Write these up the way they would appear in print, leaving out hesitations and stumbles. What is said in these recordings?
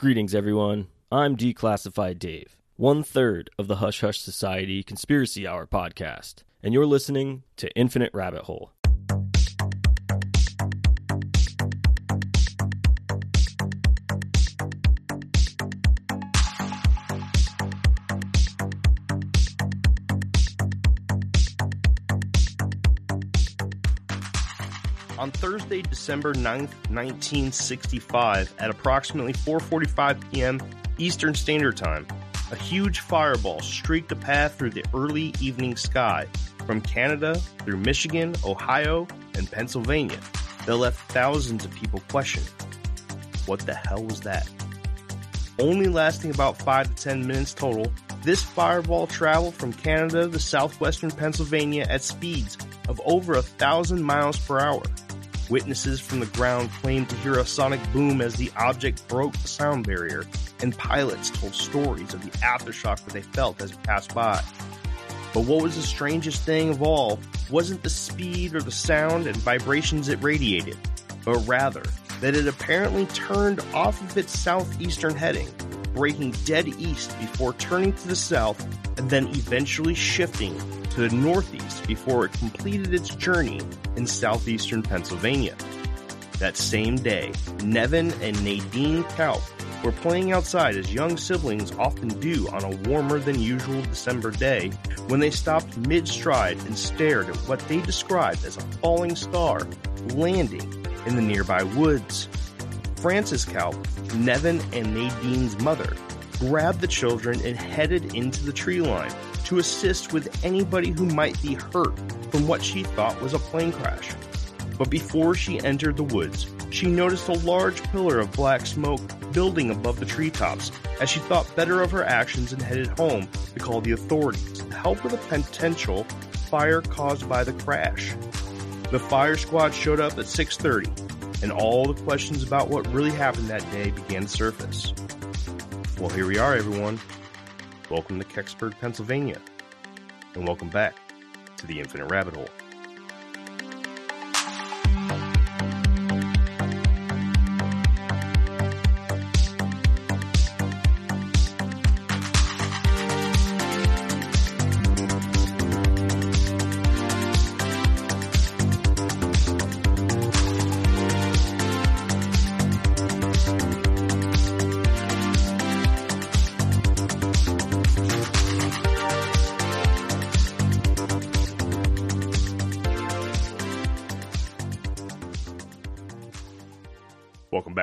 Greetings, everyone. I'm Declassified Dave, 1/3 of the Hush Hush Society Conspiracy Hour podcast, and you're listening to Infinite Rabbit Hole. On Thursday, December 9th, 1965, at approximately 4:45 p.m. Eastern Standard Time, a huge fireball streaked a path through the early evening sky from Canada through Michigan, Ohio, and Pennsylvania that left thousands of people questioning, what the hell was that? Only lasting about 5 to 10 minutes total, this fireball traveled from Canada to southwestern Pennsylvania at speeds of over 1,000 miles per hour. Witnesses from the ground claimed to hear a sonic boom as the object broke the sound barrier, and pilots told stories of the aftershock that they felt as it passed by. But what was the strangest thing of all wasn't the speed or the sound and vibrations it radiated, but rather that it apparently turned off of its southeastern heading, breaking dead east before turning to the south and then eventually shifting to the northeast before it completed its journey in southeastern Pennsylvania. That same day, Nevin and Nadine Kaupp were playing outside as young siblings often do on a warmer than usual December day when they stopped mid-stride and stared at what they described as a falling star landing in the nearby woods. Frances Kaupp, Nevin and Nadine's mother, grabbed the children and headed into the tree line to assist with anybody who might be hurt from what she thought was a plane crash. But before she entered the woods, she noticed a large pillar of black smoke building above the treetops as she thought better of her actions and headed home to call the authorities to help with a potential fire caused by the crash. The fire squad showed up at 6:30, and all the questions about what really happened that day began to surface. Well, here we are, everyone. Welcome to Kecksburg, Pennsylvania, and welcome back to the Infinite Rabbit Hole.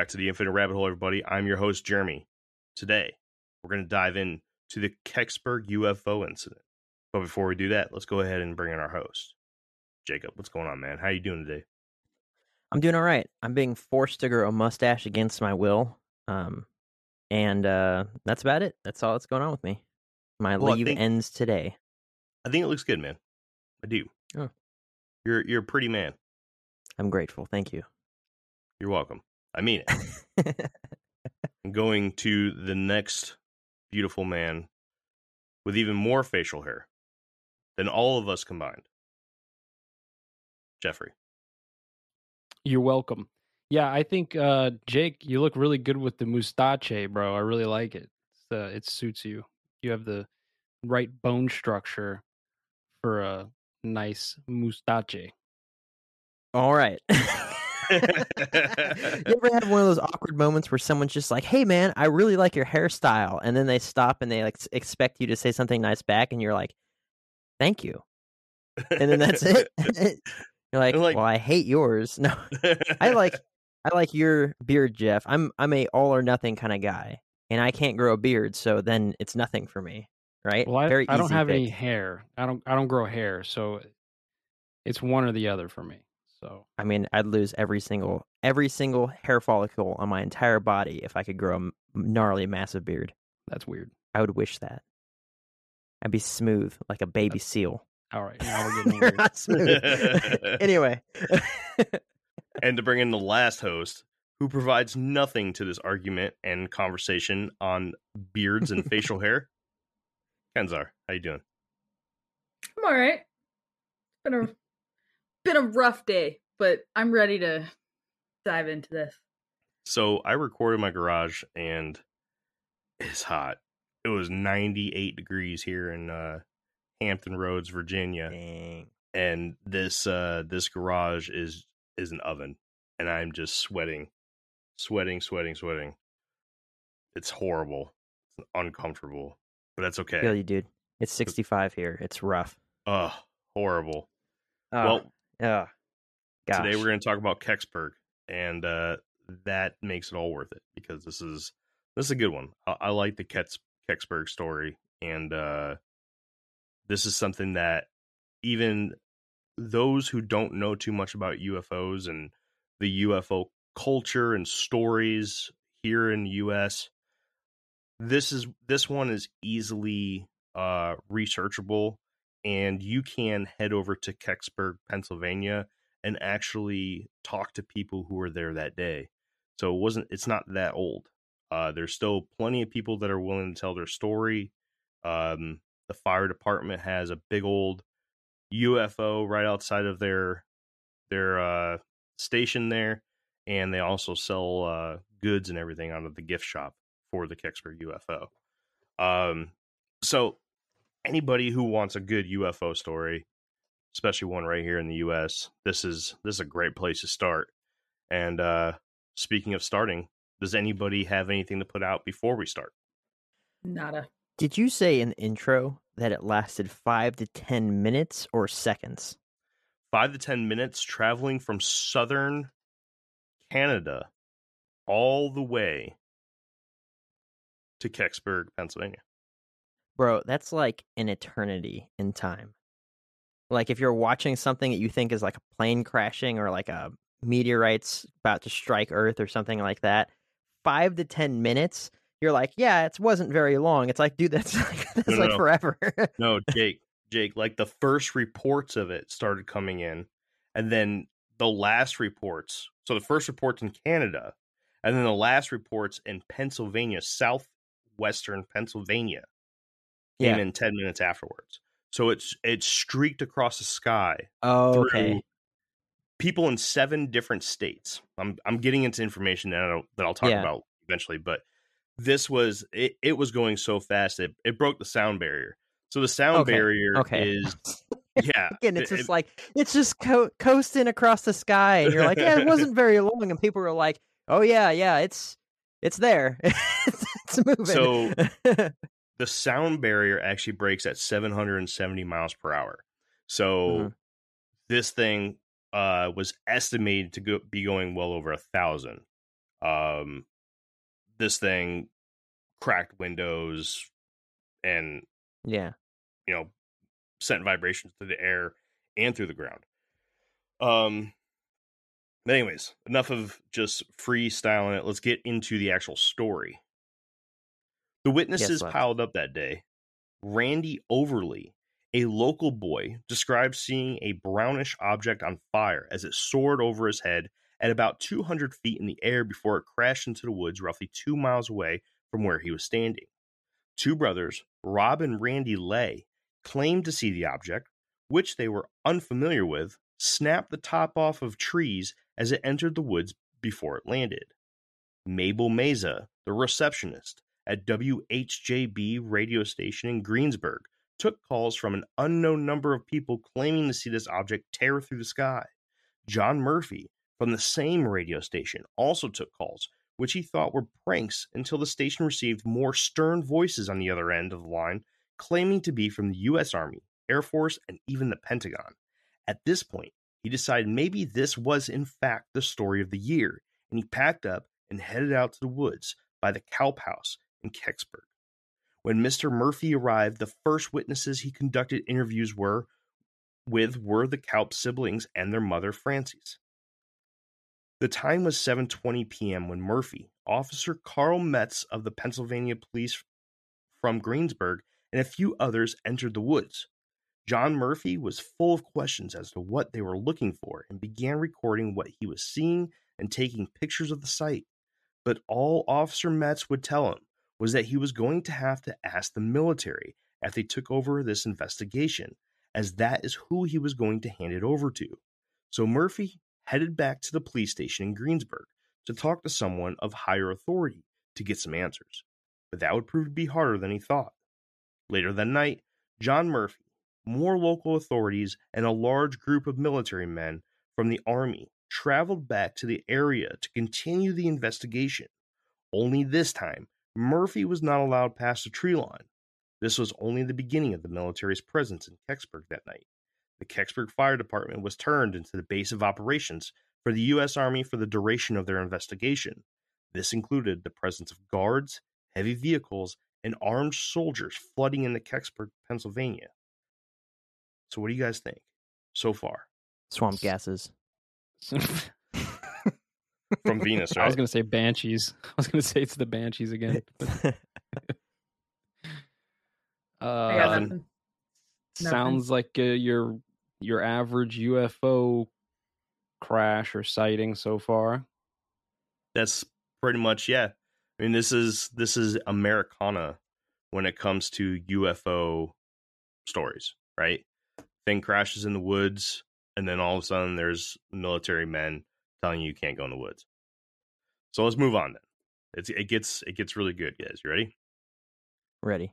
To the Infinite Rabbit Hole, everybody. I'm your host, Jeremy. Today, we're going to dive into the Kecksburg UFO incident. But before we do that, let's go ahead and bring in our host, Jacob. What's going on, man? How are you doing today? I'm doing all right. I'm being forced to grow a mustache against my will, and that's about it. That's all that's going on with me. My leave ends today. I think it looks good, man. I do. Oh. You're a pretty man. I'm grateful. Thank you. You're welcome. I mean it. I'm going to the next beautiful man with even more facial hair than all of us combined. Jeffrey. You're welcome. Yeah, I think, Jake, you look really good with the mustache, bro. I really like it. It suits you. You have the right bone structure for a nice mustache. All right. You ever have one of those awkward moments where someone's just like, hey man, I really like your hairstyle, and then they stop and they like expect you to say something nice back, and you're like, thank you, and then that's it? You're like, well, I hate yours. No. I like your beard, Jeff. I'm a all or nothing kind of guy, and I can't grow a beard, so then it's nothing for me, right? Well, I don't have any hair. I don't grow hair, so it's one or the other for me. So I mean, I'd lose every single hair follicle on my entire body if I could grow a gnarly, massive beard. That's weird. I would wish that. I'd be smooth like a baby seal. All right, now we're getting weird. Not smooth. Anyway, and to bring in the last host, who provides nothing to this argument and conversation on beards and facial hair, Kenzar, how you doing? I'm all right. Been a rough day, but I'm ready to dive into this. So I recorded in my garage, and it's hot. It was 98 degrees here in Hampton Roads, Virginia. Dang. And this garage is an oven, and I'm just sweating. It's horrible. It's uncomfortable, but that's okay. I feel you, dude. It's 65 here. It's rough. Ugh, horrible. Well, today we're going to talk about Kecksburg, and that makes it all worth it, because this is a good one. I like the Kecksburg story, and this is something that even those who don't know too much about UFOs and the UFO culture and stories here in the U.S., this one is easily researchable, and you can head over to Kecksburg, Pennsylvania, and actually talk to people who were there that day. So it's not that old. There's still plenty of people that are willing to tell their story. The fire department has a big old UFO right outside of their station there, and they also sell goods and everything out of the gift shop for the Kecksburg UFO. So anybody who wants a good UFO story, especially one right here in the U.S., this is a great place to start. And speaking of starting, does anybody have anything to put out before we start? Nada. Did you say in the intro that it lasted 5 to 10 minutes or seconds? 5 to 10 minutes, traveling from southern Canada all the way to Kecksburg, Pennsylvania. Bro, that's like an eternity in time. Like if you're watching something that you think is like a plane crashing or like a meteorite's about to strike Earth or something like that, 5 to 10 minutes, you're like, yeah, it wasn't very long. It's like, dude, that's forever. No, Jake, like the first reports of it started coming in, and then the last reports. So the first reports in Canada, and then the last reports in Pennsylvania, southwestern Pennsylvania, came in 10 minutes afterwards. So it streaked across the sky. Oh, okay. People in 7 different states. I'm getting into information that I'll talk about eventually, but this was it was going so fast it broke the sound barrier. So the sound barrier is again, it's just like it's just coasting across the sky, and you're like, yeah, it wasn't very long, and people were like, oh yeah, it's there, it's moving. So the sound barrier actually breaks at 770 miles per hour. So this thing was estimated to be going well over 1,000. This thing cracked windows and sent vibrations through the air and through the ground. But anyways, enough of just freestyling it. Let's get into the actual story. The witnesses piled up that day. Randy Overly, a local boy, described seeing a brownish object on fire as it soared over his head at about 200 feet in the air before it crashed into the woods roughly 2 miles away from where he was standing. 2 brothers, Rob and Randy Lay, claimed to see the object, which they were unfamiliar with, snap the top off of trees as it entered the woods before it landed. Mabel Meza, the receptionist at WHJB radio station in Greensburg, took calls from an unknown number of people claiming to see this object tear through the sky. John Murphy, from the same radio station, also took calls, which he thought were pranks, until the station received more stern voices on the other end of the line, claiming to be from the U.S. Army, Air Force, and even the Pentagon. At this point, he decided maybe this was in fact the story of the year, and he packed up and headed out to the woods by the Kaupp house in Kecksburg. When Mr. Murphy arrived, the first witnesses he conducted interviews were the Kaupp siblings and their mother, Frances. The time was 7:20 p.m. when Murphy, Officer Carl Metz of the Pennsylvania Police from Greensburg, and a few others entered the woods. John Murphy was full of questions as to what they were looking for and began recording what he was seeing and taking pictures of the site. But all Officer Metz would tell him was that he was going to have to ask the military if they took over this investigation, as that is who he was going to hand it over to. So Murphy headed back to the police station in Greensburg to talk to someone of higher authority to get some answers, but that would prove to be harder than he thought. Later that night, John Murphy, more local authorities, and a large group of military men from the Army traveled back to the area to continue the investigation. Only this time, Murphy was not allowed past the tree line. This was only the beginning of the military's presence in Kecksburg that night. The Kecksburg Fire Department was turned into the base of operations for the U.S. Army for the duration of their investigation. This included the presence of guards, heavy vehicles, and armed soldiers flooding into Kecksburg, Pennsylvania. So what do you guys think so far? Swamp gases. From Venus, right? I was going to say banshees. I was going to say it's the banshees again. Sounds like your average UFO crash or sighting so far. That's pretty much, yeah. I mean, this is Americana when it comes to UFO stories, right? Thing crashes in the woods, and then all of a sudden there's military men telling you can't go in the woods. So let's move on then. It gets really good, guys. You ready? Ready.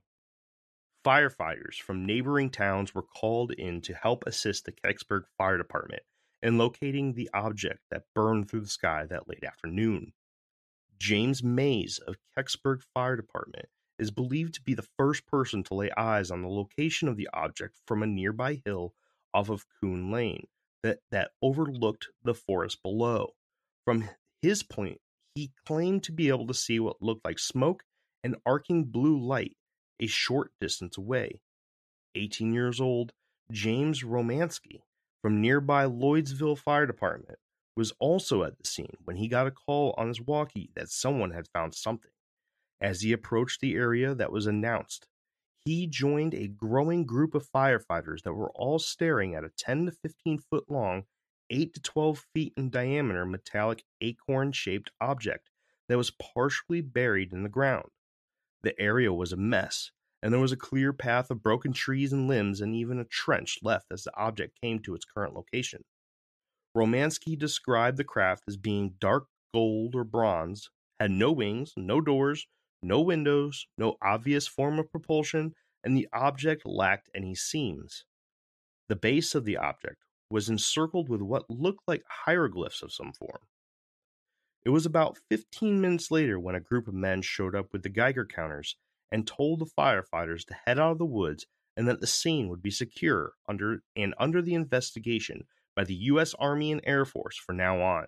Firefighters from neighboring towns were called in to help assist the Kecksburg Fire Department in locating the object that burned through the sky that late afternoon. James Mays of Kecksburg Fire Department is believed to be the first person to lay eyes on the location of the object from a nearby hill off of Coon Lane that overlooked the forest below. From his point, he claimed to be able to see what looked like smoke and arcing blue light a short distance away. 18 years old, James Romansky from nearby Lloydsville Fire Department was also at the scene when he got a call on his walkie that someone had found something. As he approached the area that was announced, he joined a growing group of firefighters that were all staring at a 10 to 15 foot long, 8 to 12 feet in diameter metallic acorn-shaped object that was partially buried in the ground. The area was a mess, and there was a clear path of broken trees and limbs and even a trench left as the object came to its current location. Romansky described the craft as being dark gold or bronze, had no wings, no doors, no windows, no obvious form of propulsion, and the object lacked any seams. The base of the object was encircled with what looked like hieroglyphs of some form. It was about 15 minutes later when a group of men showed up with the Geiger counters and told the firefighters to head out of the woods and that the scene would be secure under the investigation by the U.S. Army and Air Force from now on.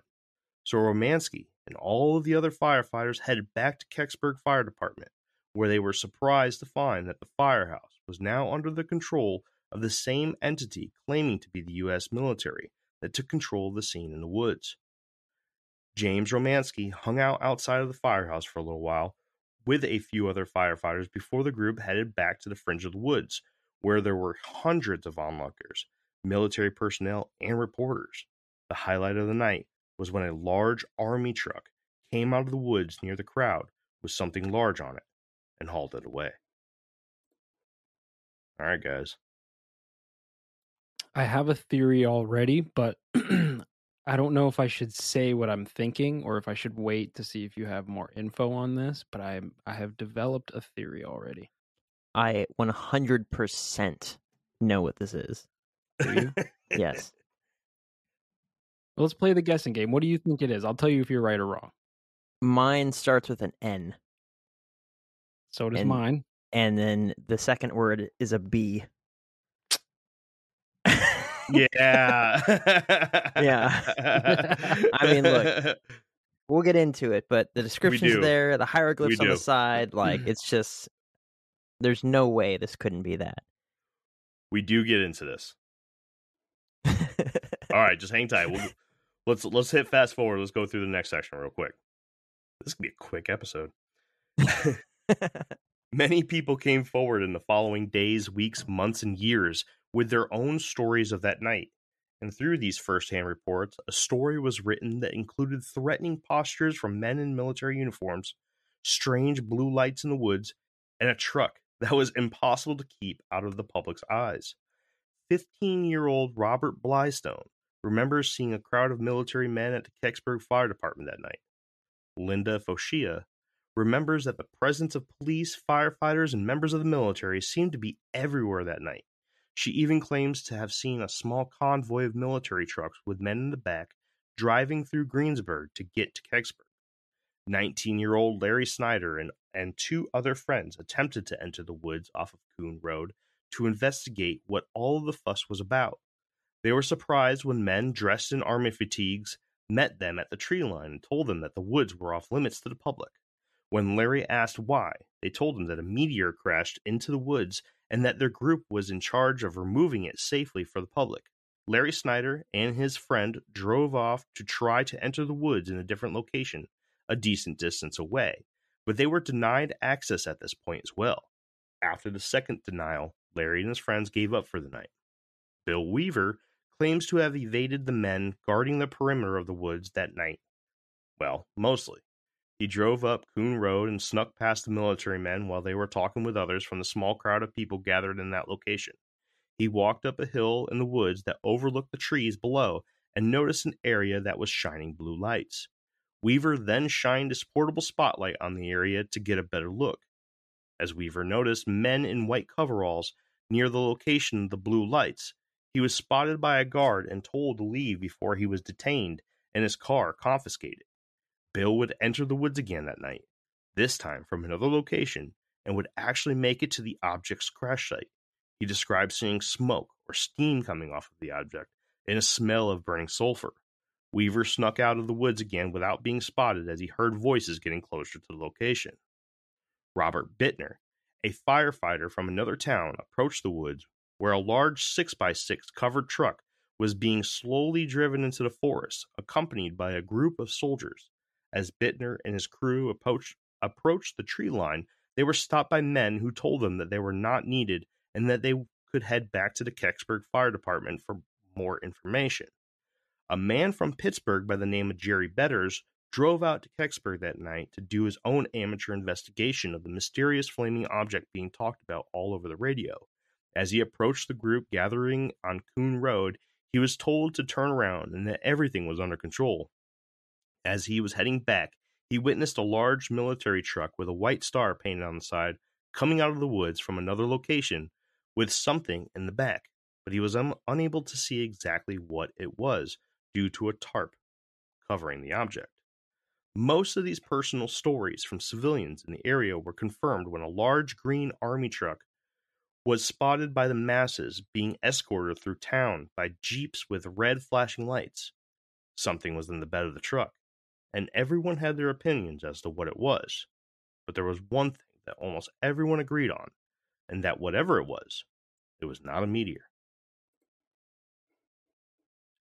So Romansky and all of the other firefighters headed back to Kecksburg Fire Department, where they were surprised to find that the firehouse was now under the control of the same entity claiming to be the U.S. military that took control of the scene in the woods. James Romansky hung out outside of the firehouse for a little while with a few other firefighters before the group headed back to the fringe of the woods, where there were hundreds of onlookers, military personnel, and reporters. The highlight of the night was when a large Army truck came out of the woods near the crowd with something large on it and hauled it away. All right, guys. I have a theory already, but I don't know if I should say what I'm thinking or if I should wait to see if you have more info on this, but I have developed a theory already. I 100% know what this is. Do you? Yes. Well, let's play the guessing game. What do you think it is? I'll tell you if you're right or wrong. Mine starts with an N. So does mine. And then the second word is a B. Yeah. Yeah. I mean, look, we'll get into it, but the description's there, the hieroglyphs on the side, like, it's just, there's no way this couldn't be that. We do get into this. All right, just hang tight. Let's hit fast forward. Let's go through the next section real quick. This could be a quick episode. Many people came forward in the following days, weeks, months, and years with their own stories of that night. And through these firsthand reports, a story was written that included threatening postures from men in military uniforms, strange blue lights in the woods, and a truck that was impossible to keep out of the public's eyes. 15-year-old Robert Blystone remembers seeing a crowd of military men at the Kecksburg Fire Department that night. Linda Foshia, remembers that the presence of police, firefighters, and members of the military seemed to be everywhere that night. She even claims to have seen a small convoy of military trucks with men in the back driving through Greensburg to get to Kecksburg. 19-year-old Larry Snyder and two other friends attempted to enter the woods off of Coon Road to investigate what all of the fuss was about. They were surprised when men dressed in army fatigues met them at the tree line and told them that the woods were off limits to the public. When Larry asked why, they told him that a meteor crashed into the woods and that their group was in charge of removing it safely for the public. Larry Snyder and his friend drove off to try to enter the woods in a different location, a decent distance away, but they were denied access at this point as well. After the second denial, Larry and his friends gave up for the night. Bill Weaver claims to have evaded the men guarding the perimeter of the woods that night. Well, mostly. He drove up Coon Road and snuck past the military men while they were talking with others from the small crowd of people gathered in that location. He walked up a hill in the woods that overlooked the trees below and noticed an area that was shining blue lights. Weaver then shined his portable spotlight on the area to get a better look. As Weaver noticed men in white coveralls near the location of the blue lights, he was spotted by a guard and told to leave before he was detained and his car confiscated. Bill would enter the woods again that night, this time from another location, and would actually make it to the object's crash site. He described seeing smoke or steam coming off of the object and a smell of burning sulfur. Weaver snuck out of the woods again without being spotted as he heard voices getting closer to the location. Robert Bittner, a firefighter from another town, approached the woods where a large 6x6 covered truck was being slowly driven into the forest, accompanied by a group of soldiers. As Bittner and his crew approached the tree line, they were stopped by men who told them that they were not needed and that they could head back to the Kecksburg Fire Department for more information. A man from Pittsburgh by the name of Jerry Betters drove out to Kecksburg that night to do his own amateur investigation of the mysterious flaming object being talked about all over the radio. As he approached the group gathering on Coon Road, he was told to turn around and that everything was under control. As he was heading back, he witnessed a large military truck with a white star painted on the side coming out of the woods from another location with something in the back, but he was unable to see exactly what it was due to a tarp covering the object. Most of these personal stories from civilians in the area were confirmed when a large green army truck was spotted by the masses being escorted through town by jeeps with red flashing lights. Something was in the bed of the truck, and everyone had their opinions as to what it was. But there was one thing that almost everyone agreed on, and that whatever it was not a meteor.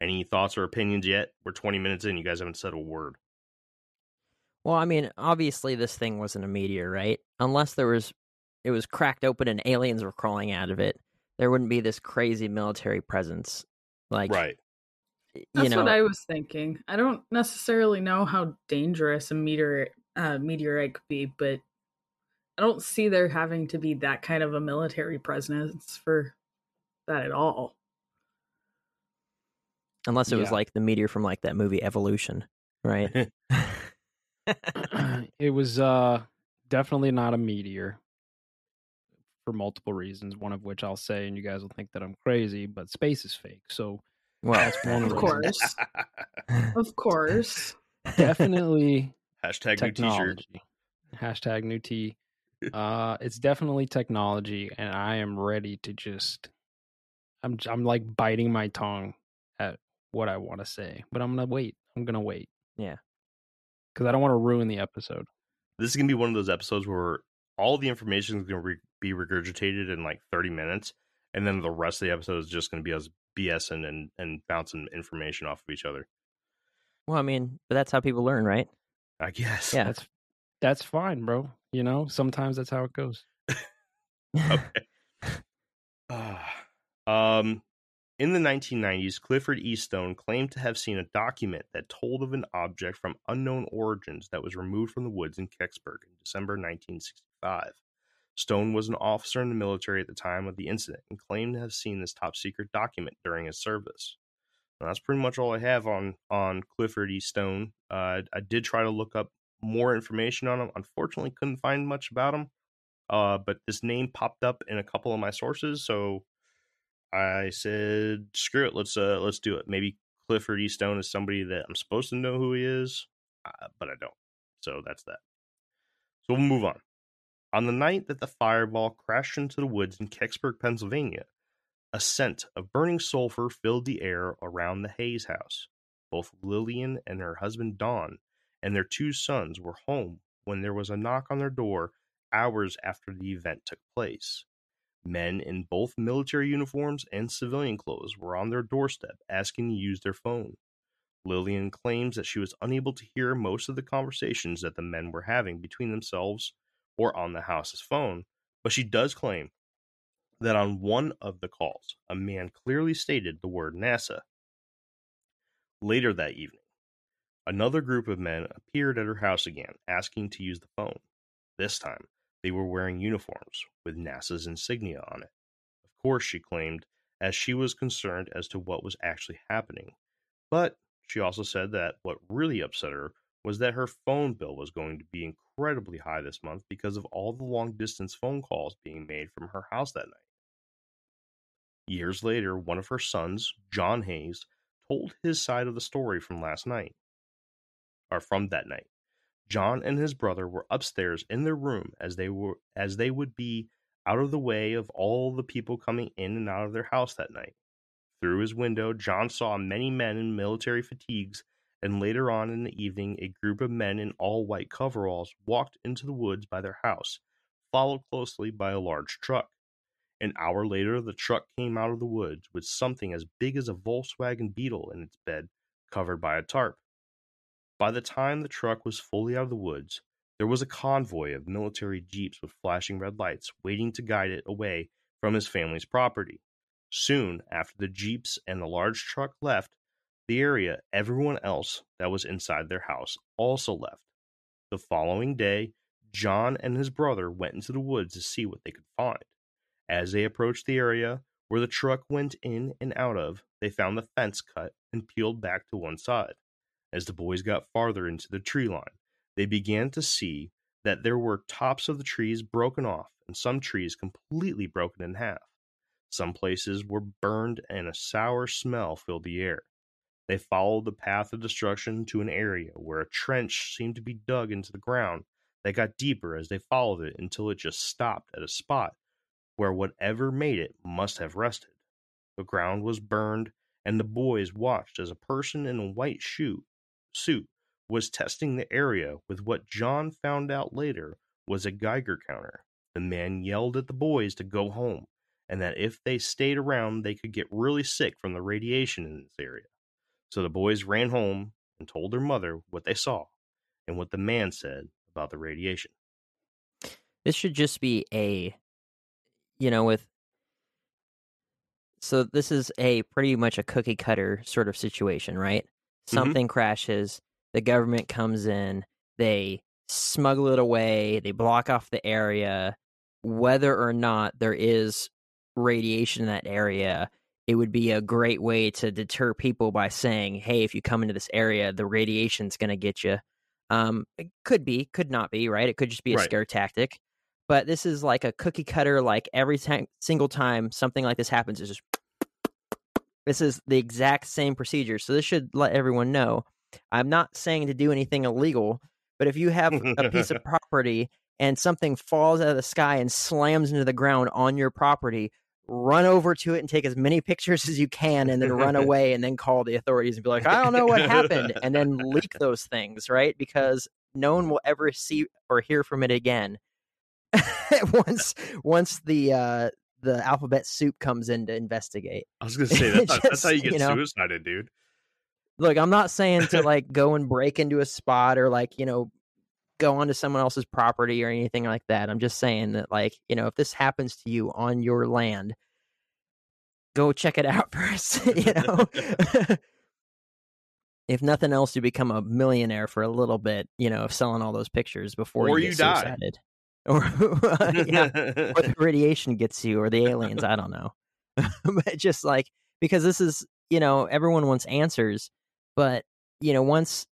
Any thoughts or opinions yet? We're 20 minutes in, you guys haven't said a word. Well, I mean, obviously this thing wasn't a meteor, right? Unless there was... it was cracked open and aliens were crawling out of it, there wouldn't be this crazy military presence. Like, right. That's what I was thinking. I don't necessarily know how dangerous a meteorite could be, but I don't see there having to be that kind of a military presence for that at all. Unless it was like the meteor from like that movie Evolution, right? It was definitely not a meteor. For multiple reasons, one of which I'll say, and you guys will think that I'm crazy, but space is fake. So, well, that's one of course, of course, definitely. Hashtag technology. New T-shirt. Hashtag new T. It's definitely technology, and I am ready to just. I'm like biting my tongue at what I want to say, but I'm gonna wait. Yeah, because I don't want to ruin the episode. This is gonna be one of those episodes where all the information is gonna be regurgitated in like 30 minutes, and then the rest of the episode is just going to be us BSing and bouncing information off of each other. Well, I mean, but that's how people learn, right? I guess. Yeah, that's fine, bro. You know, sometimes that's how it goes. Okay. In the 1990s, Clifford E. Stone claimed to have seen a document that told of an object from unknown origins that was removed from the woods in Kecksburg in December 1965. Stone was an officer in the military at the time of the incident and claimed to have seen this top-secret document during his service. Now, that's pretty much all I have on Clifford E. Stone. I did try to look up more information on him. Unfortunately, couldn't find much about him. But this name popped up in a couple of my sources, so I said, "Screw it, let's do it." Maybe Clifford E. Stone is somebody that I'm supposed to know who he is, but I don't. So that's that. So we'll move on. On the night that the fireball crashed into the woods in Kecksburg, Pennsylvania, a scent of burning sulfur filled the air around the Hayes house. Both Lillian and her husband Don and their two sons were home when there was a knock on their door hours after the event took place. Men in both military uniforms and civilian clothes were on their doorstep asking to use their phone. Lillian claims that she was unable to hear most of the conversations that the men were having between themselves or on the house's phone, but she does claim that on one of the calls, a man clearly stated the word NASA. Later that evening, another group of men appeared at her house again, asking to use the phone. This time, they were wearing uniforms with NASA's insignia on it. Of course, she claimed, as she was concerned as to what was actually happening. But she also said that what really upset her was that her phone bill was going to be incredibly high this month because of all the long-distance phone calls being made from her house that night. Years later, one of her sons, John Hayes, told his side of the story from that night. John and his brother were upstairs in their room as they would be out of the way of all the people coming in and out of their house that night. Through his window, John saw many men in military fatigues, and later on in the evening, a group of men in all white coveralls walked into the woods by their house, followed closely by a large truck. An hour later, the truck came out of the woods with something as big as a Volkswagen Beetle in its bed, covered by a tarp. By the time the truck was fully out of the woods, there was a convoy of military jeeps with flashing red lights waiting to guide it away from his family's property. Soon after the jeeps and the large truck left the area, everyone else that was inside their house also left. The following day, John and his brother went into the woods to see what they could find. As they approached the area where the truck went in and out of, they found the fence cut and peeled back to one side. As the boys got farther into the tree line, they began to see that there were tops of the trees broken off and some trees completely broken in half. Some places were burned and a sour smell filled the air. They followed the path of destruction to an area where a trench seemed to be dug into the ground that got deeper as they followed it until it just stopped at a spot where whatever made it must have rested. The ground was burned, and the boys watched as a person in a white suit was testing the area with what John found out later was a Geiger counter. The man yelled at the boys to go home, and that if they stayed around, they could get really sick from the radiation in this area. So the boys ran home and told their mother what they saw and what the man said about the radiation. This should just be so this is a pretty much a cookie cutter sort of situation, right? Something crashes, the government comes in, they smuggle it away, they block off the area. Whether or not there is radiation in that area, it would be a great way to deter people by saying, hey, if you come into this area, the radiation's going to get you. It could be, could not be, right? It could just be a scare tactic. But this is like a cookie cutter, like every single time something like this happens, it's just... This is the exact same procedure, so this should let everyone know. I'm not saying to do anything illegal, but if you have a piece of property and something falls out of the sky and slams into the ground on your property, run over to it and take as many pictures as you can and then run away and then call the authorities and be like, I don't know what happened, and then leak those things, right? Because no one will ever see or hear from it again. Once the alphabet soup comes in to investigate. I was going to say, that's how you get suicided, dude. Look, I'm not saying to go and break into a spot or go onto someone else's property or anything like that. I'm just saying that if this happens to you on your land, go check it out first, If nothing else, you become a millionaire for a little bit, of selling all those pictures before you get suicided. Or or the radiation gets you, or the aliens, I don't know. But just because this is, everyone wants answers, but once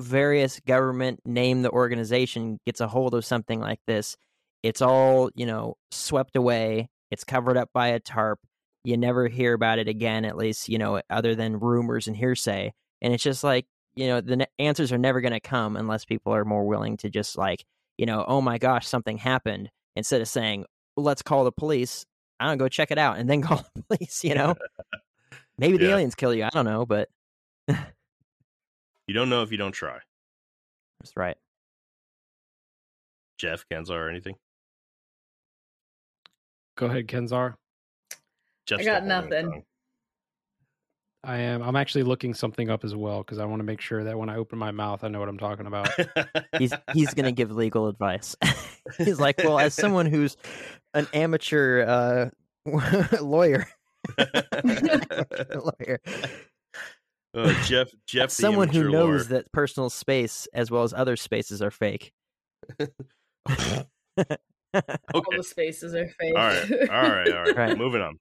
various government name the organization gets a hold of something like this, it's all, you know, swept away. It's covered up by a tarp. You never hear about it again, at least, you know, other than rumors and hearsay. And it's just like, you know, the answers are never going to come unless people are more willing to just like, you know, oh my gosh, something happened, instead of saying, let's call the police. I don't know, go check it out and then call the police, you know. Maybe the aliens kill you. I don't know, but you don't know if you don't try. That's right. Jeff, Kenzar, anything? Go ahead, Kenzar. Jeff's I got nothing. I'm actually looking something up as well because I want to make sure that when I open my mouth, I know what I'm talking about. He's going to give legal advice. He's like, well, as someone who's an amateur lawyer. Jeff, as someone who knows that personal space as well as other spaces are fake. Okay. All the spaces are fake. All right. Right. Moving on.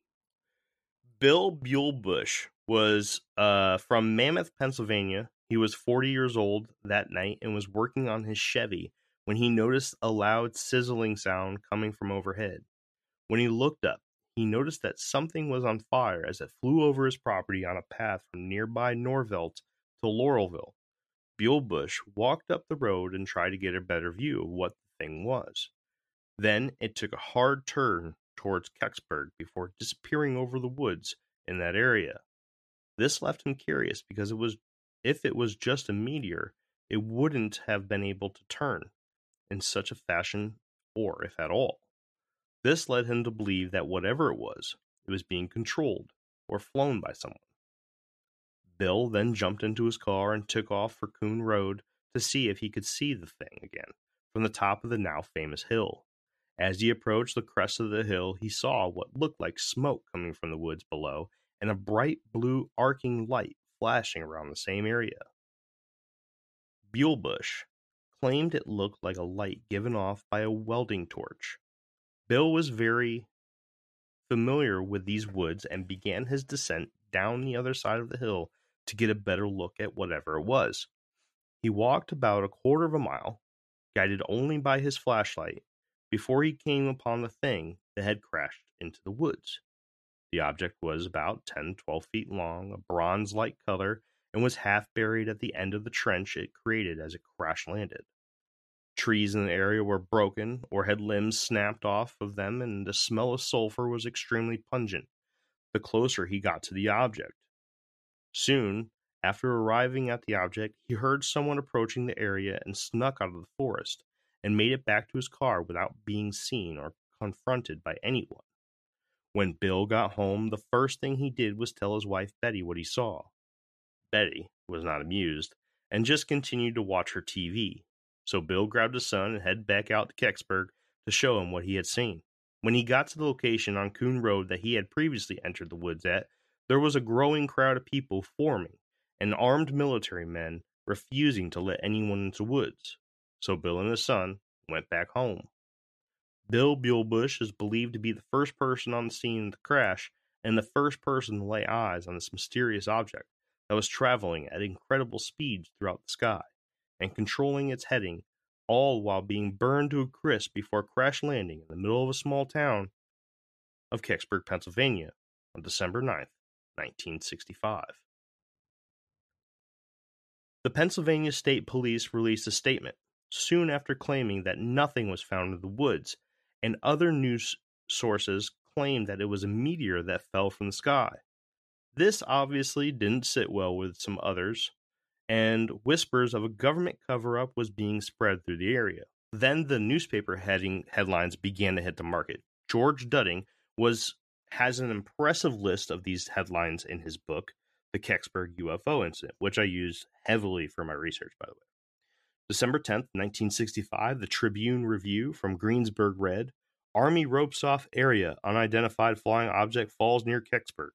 Bill Bulebush was from Mammoth, Pennsylvania. He was 40 years old that night and was working on his Chevy when he noticed a loud sizzling sound coming from overhead. When he looked up, he noticed that something was on fire as it flew over his property on a path from nearby Norvelt to Laurelville. Bulebush walked up the road and tried to get a better view of what the thing was. Then it took a hard turn towards Kecksburg before disappearing over the woods in that area. This left him curious because if it was just a meteor, it wouldn't have been able to turn in such a fashion, or if at all. This led him to believe that whatever it was being controlled or flown by someone. Bill then jumped into his car and took off for Coon Road to see if he could see the thing again from the top of the now famous hill. As he approached the crest of the hill, he saw what looked like smoke coming from the woods below and a bright blue arcing light flashing around the same area. Bulebush claimed it looked like a light given off by a welding torch. Bill was very familiar with these woods and began his descent down the other side of the hill to get a better look at whatever it was. He walked about a quarter of a mile, guided only by his flashlight, before he came upon the thing that had crashed into the woods. The object was about 10-12 feet long, a bronze-like color, and was half buried at the end of the trench it created as it crash-landed. Trees in the area were broken or had limbs snapped off of them, and the smell of sulfur was extremely pungent the closer he got to the object. Soon after arriving at the object, he heard someone approaching the area and snuck out of the forest and made it back to his car without being seen or confronted by anyone. When Bill got home, the first thing he did was tell his wife Betty what he saw. Betty was not amused and just continued to watch her TV. So Bill grabbed his son and headed back out to Kecksburg to show him what he had seen. When he got to the location on Coon Road that he had previously entered the woods at, there was a growing crowd of people forming and armed military men refusing to let anyone into the woods. So Bill and his son went back home. Bill Bulebush is believed to be the first person on the scene of the crash and the first person to lay eyes on this mysterious object that was traveling at incredible speeds throughout the sky and controlling its heading, all while being burned to a crisp before crash landing in the middle of a small town of Kecksburg, Pennsylvania on December 9th, 1965. The Pennsylvania State Police released a statement soon after claiming that nothing was found in the woods, and other news sources claimed that it was a meteor that fell from the sky. This obviously didn't sit well with some others, and whispers of a government cover-up was being spread through the area. Then the newspaper headlines began to hit the market. George Dudding has an impressive list of these headlines in his book, The Kecksburg UFO Incident, which I used heavily for my research, by the way. December 10th, 1965, the Tribune Review from Greensburg read, Army ropes off area, unidentified flying object falls near Kecksburg.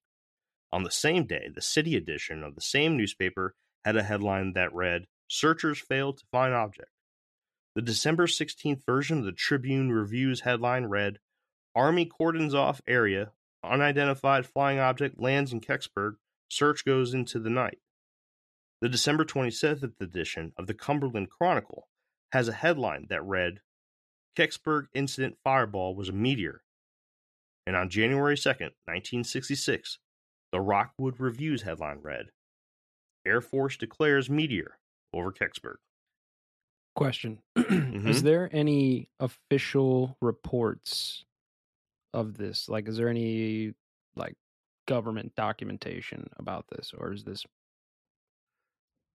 On the same day, the city edition of the same newspaper had a headline that read, Searchers fail to find object. The December 16th version of the Tribune Review's headline read, Army cordons off area, unidentified flying object lands in Kecksburg, search goes into the night. The December 27th edition of the Cumberland Chronicle has a headline that read, Kecksburg Incident Fireball was a meteor. And on January 2nd, 1966, the Rockwood Review's headline read, Air Force declares meteor over Kecksburg. Question. Is there any official reports of this? Like, is there any, like, government documentation about this? Or is this...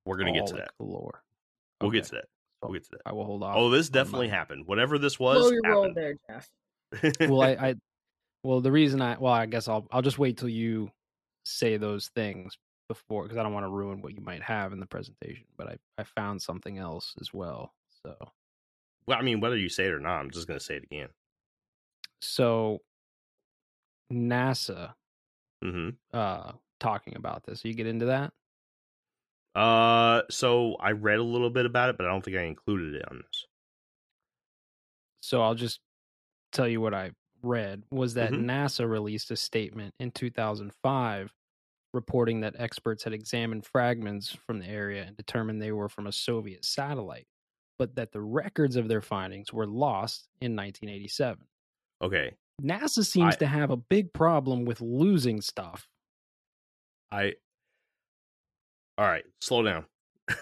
We're going to get to that. Lore. We'll get to that. We'll get to that. I will hold off. Oh, this definitely happened. Whatever this was. Blow your roll there, Jeff. Well, I guess I'll just wait till you say those things before, because I don't want to ruin what you might have in the presentation, but I found something else as well. So, well, I mean, whether you say it or not, I'm just going to say it again. So NASA talking about this. You get into that? So I read a little bit about it, but I don't think I included it on this. So I'll just tell you what I read was that NASA released a statement in 2005 reporting that experts had examined fragments from the area and determined they were from a Soviet satellite, but that the records of their findings were lost in 1987. Okay. NASA seems to have a big problem with losing stuff. All right, slow down.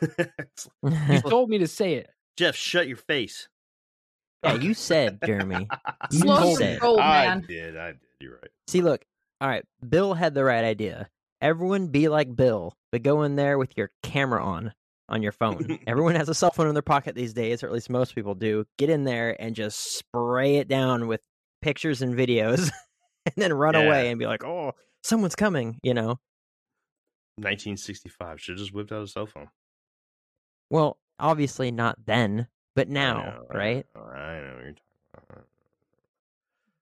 You told me to say it. Jeff, shut your face. Yeah, you said, Jeremy. You told it. Man. I did. You're right. See, look. All right, Bill had the right idea. Everyone be like Bill, but go in there with your camera on your phone. Everyone has a cell phone in their pocket these days, or at least most people do. Get in there and just spray it down with pictures and videos, and then run away and be like, oh, someone's coming, you know. 1965 should have just whipped out a cell phone. Well, obviously not then, but now, right? I know what you're talking about.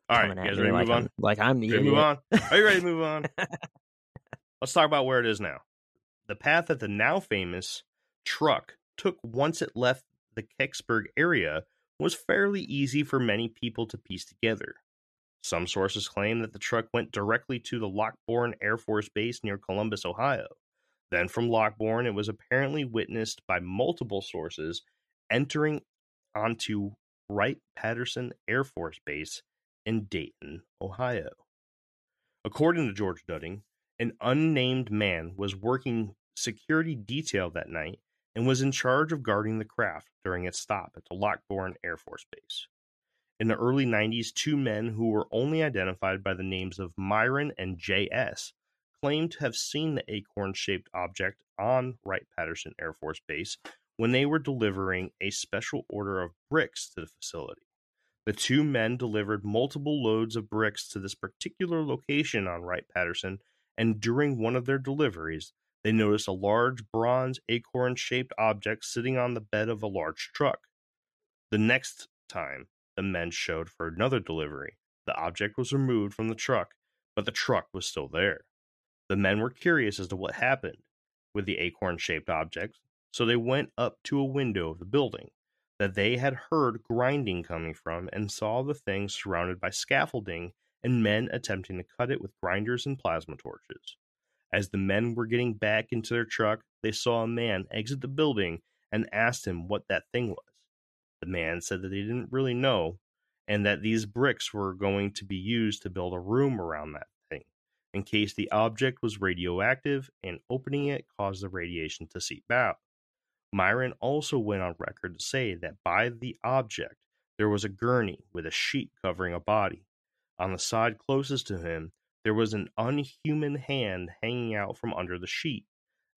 All right, you guys ready to move on? Like I'm the idiot. Move on. Are you ready to move on? Let's talk about where it is now. The path that the now famous truck took once it left the Kecksburg area was fairly easy for many people to piece together. Some sources claim that the truck went directly to the Lockbourne Air Force Base near Columbus, Ohio. Then from Lockbourne, it was apparently witnessed by multiple sources entering onto Wright-Patterson Air Force Base in Dayton, Ohio. According to George Dudding, an unnamed man was working security detail that night and was in charge of guarding the craft during its stop at the Lockbourne Air Force Base. In the early 90s, two men who were only identified by the names of Myron and J.S. claimed to have seen the acorn-shaped object on Wright-Patterson Air Force Base when they were delivering a special order of bricks to the facility. The two men delivered multiple loads of bricks to this particular location on Wright-Patterson, and during one of their deliveries, they noticed a large bronze acorn-shaped object sitting on the bed of a large truck. The next time the men showed for another delivery, the object was removed from the truck, but the truck was still there. The men were curious as to what happened with the acorn-shaped object, so they went up to a window of the building that they had heard grinding coming from and saw the thing surrounded by scaffolding and men attempting to cut it with grinders and plasma torches. As the men were getting back into their truck, they saw a man exit the building and asked him what that thing was. The man said that they didn't really know and that these bricks were going to be used to build a room around that thing in case the object was radioactive and opening it caused the radiation to seep out. Myron also went on record to say that by the object there was a gurney with a sheet covering a body. On the side closest to him, there was an unhuman hand hanging out from under the sheet.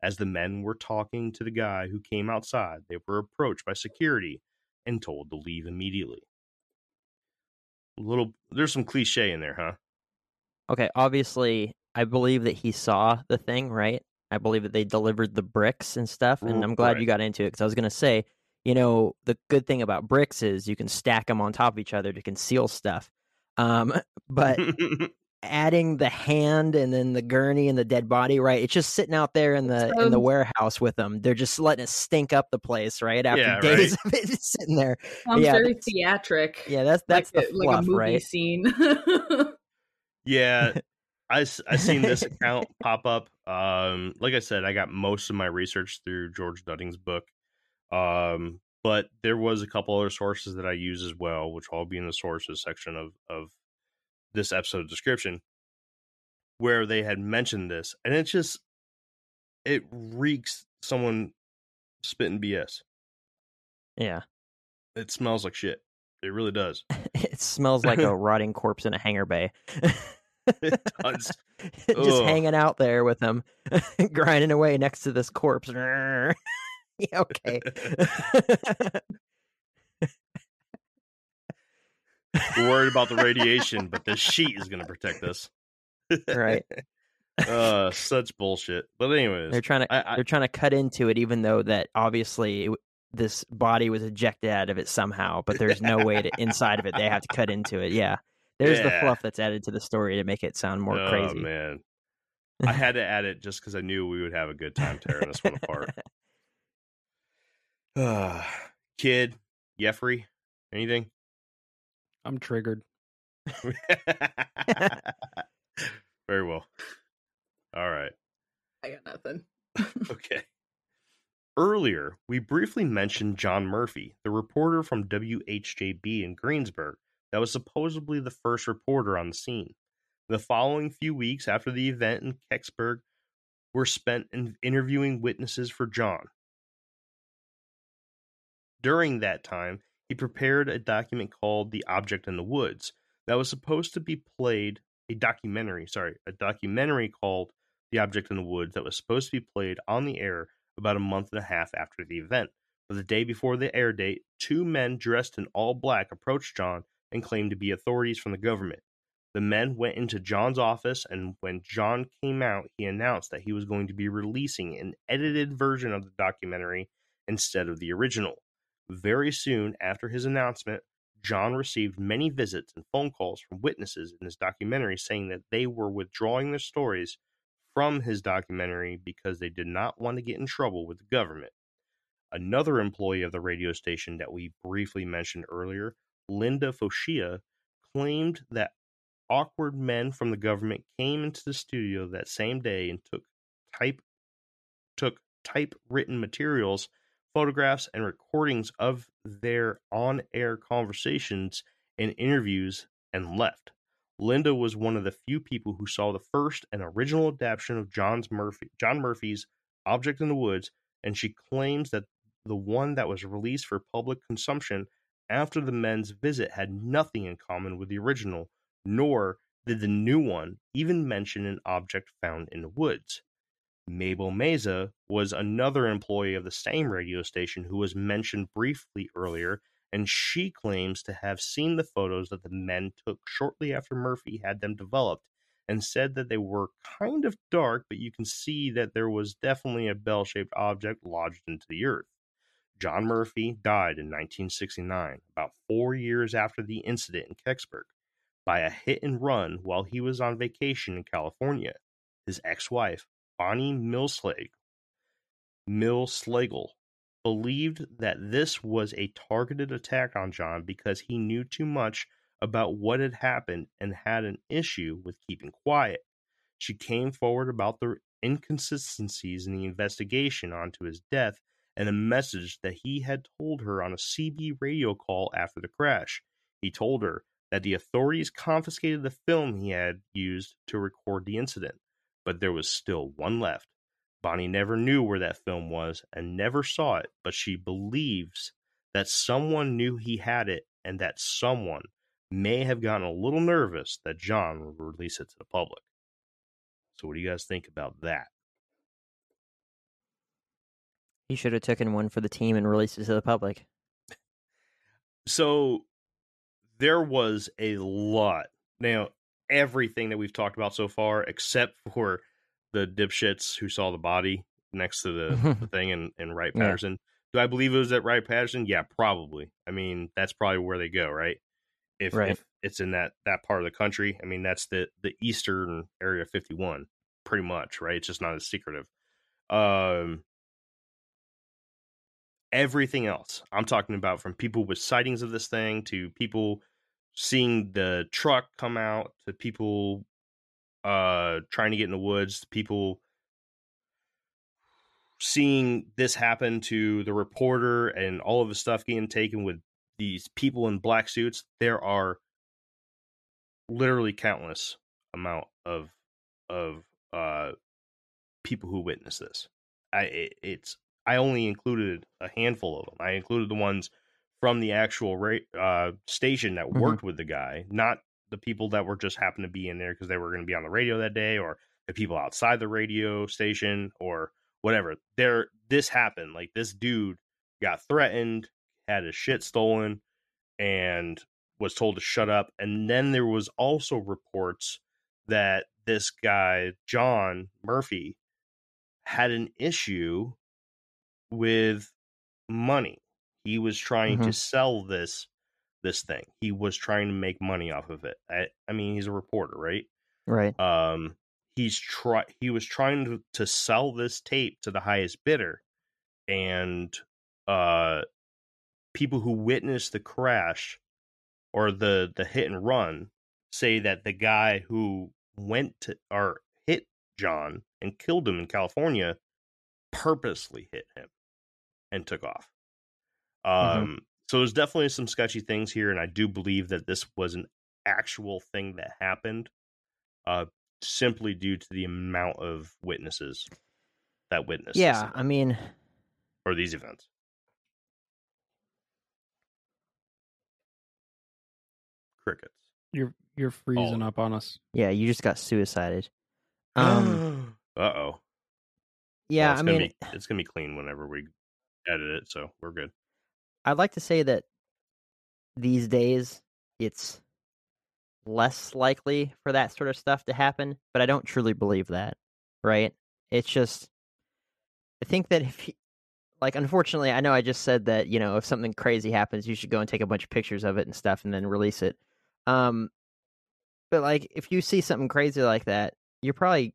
As the men were talking to the guy who came outside, they were approached by security and told to leave immediately. There's some cliche in there, huh? Okay, obviously, I believe that he saw the thing, right? I believe that they delivered the bricks and stuff, and I'm glad you got into it, because I was going to say, you know, the good thing about bricks is you can stack them on top of each other to conceal stuff. But adding the hand and then the gurney and the dead body, right? It's just sitting out there in the warehouse with them. They're just letting it stink up the place, right? After days of it just sitting there. Sounds very theatric. Yeah, that's like the fluff, like a movie scene. Yeah, I've seen this account pop up Like I said, I got most of my research through George Dudding's book. But there was a couple other sources that I use as well, which will all be in the sources section of this episode description, where they had mentioned this. And it's just, it reeks someone spitting BS. Yeah. It smells like shit. It really does. It smells like a rotting corpse in a hangar bay. It does. Just hanging out there with him, grinding away next to this corpse. Okay. We're worried about the radiation, but this sheet is going to protect us. Right. Such bullshit. But anyways, they're trying to cut into it, even though that obviously this body was ejected out of it somehow, but there's no way to inside of it. They have to cut into it. Yeah. There's the fluff that's added to the story to make it sound more crazy. Oh, man. I had to add it just because I knew we would have a good time tearing this one apart. Kid, Jeffrey, anything? I'm triggered. Very well. All right. I got nothing. Okay. Earlier, we briefly mentioned John Murphy, the reporter from WHJB in Greensburg, that was supposedly the first reporter on the scene. The following few weeks after the event in Kecksburg were spent in interviewing witnesses for John. During that time, he prepared a document called The Object in the Woods that was supposed to be played, a documentary called The Object in the Woods that was supposed to be played on the air about a month and a half after the event. But the day before the air date, two men dressed in all black approached John and claimed to be authorities from the government. The men went into John's office, and when John came out, he announced that he was going to be releasing an edited version of the documentary instead of the original. Very soon after his announcement, John received many visits and phone calls from witnesses in his documentary saying that they were withdrawing their stories from his documentary because they did not want to get in trouble with the government. Another employee of the radio station that we briefly mentioned earlier, Linda Foshia, claimed that awkward men from the government came into the studio that same day and took typewritten materials, photographs, and recordings of their on-air conversations and interviews and left. Linda was one of the few people who saw the first and original adaptation of John Murphy's Object in the Woods, and she claims that the one that was released for public consumption after the men's visit had nothing in common with the original, nor did the new one even mention an object found in the woods. Mabel Meza was another employee of the same radio station who was mentioned briefly earlier, and she claims to have seen the photos that the men took shortly after Murphy had them developed and said that they were kind of dark, but you can see that there was definitely a bell-shaped object lodged into the earth. John Murphy died in 1969, about 4 years after the incident in Kecksburg, by a hit and run while he was on vacation in California. His ex-wife, Bonnie Millslagle, believed that this was a targeted attack on John because he knew too much about what had happened and had an issue with keeping quiet. She came forward about the inconsistencies in the investigation onto his death and a message that he had told her on a CB radio call after the crash. He told her that the authorities confiscated the film he had used to record the incident, but there was still one left. Bonnie never knew where that film was and never saw it, but she believes that someone knew he had it and that someone may have gotten a little nervous that John would release it to the public. So what do you guys think about that? He should have taken one for the team and released it to the public. So there was a lot. Now, everything that we've talked about so far, except for the dipshits who saw the body next to the thing in Wright-Patterson. Yeah. Do I believe it was at Wright-Patterson? Yeah, probably. I mean, that's probably where they go, right? If it's in that part of the country. I mean, that's the eastern Area 51, pretty much, right? It's just not as secretive. Everything else I'm talking about, from people with sightings of this thing to people seeing the truck come out to people trying to get in the woods, to people seeing this happen to the reporter and all of the stuff getting taken with these people in black suits, there are literally countless amount of people who witnessed this. I only included a handful of them. I included the ones from the actual station that worked with the guy, not the people that were just happened to be in there because they were going to be on the radio that day, or the people outside the radio station or whatever. This happened. Like, this dude got threatened, had his shit stolen, and was told to shut up. And then there was also reports that this guy, John Murphy, had an issue with money. He was trying to sell this thing. He was trying to make money off of it. I mean, he's a reporter, right? Right. He was trying to sell this tape to the highest bidder, and people who witnessed the crash or the hit and run say that the guy who went to or hit John and killed him in California purposely hit him and took off. So there's definitely some sketchy things here, and I do believe that this was an actual thing that happened, simply due to the amount of witnesses that witnessed. Yeah, I mean, or these events. Crickets. You're freezing up on us. Yeah, you just got suicided. Uh-oh. Yeah, well, it's gonna be clean whenever we edit it, so we're good. I'd like to say that these days it's less likely for that sort of stuff to happen, but I don't truly believe that, right? It's just, I think that if, unfortunately, I know I just said that, if something crazy happens, you should go and take a bunch of pictures of it and stuff and then release it. But, if you see something crazy like that, you're already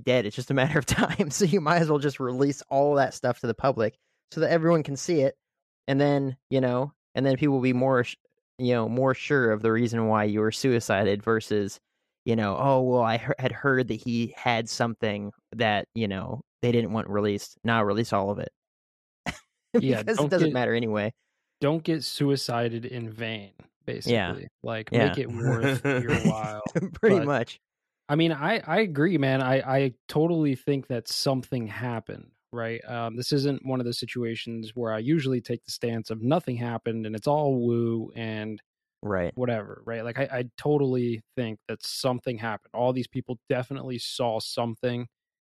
dead. It's just a matter of time, so you might as well just release all that stuff to the public, so that everyone can see it, and then, people will be more sure of the reason why you were suicided versus, oh, well, I had heard that he had something that, they didn't want released. Now release all of it. Yeah, because it doesn't matter anyway. Don't get suicided in vain, basically. Yeah. Make it worth your while. Pretty much. I mean, I agree, man. I totally think that something happened. Right. This isn't one of those situations where I usually take the stance of nothing happened and it's all woo and whatever. Right. I totally think that something happened. All these people definitely saw something.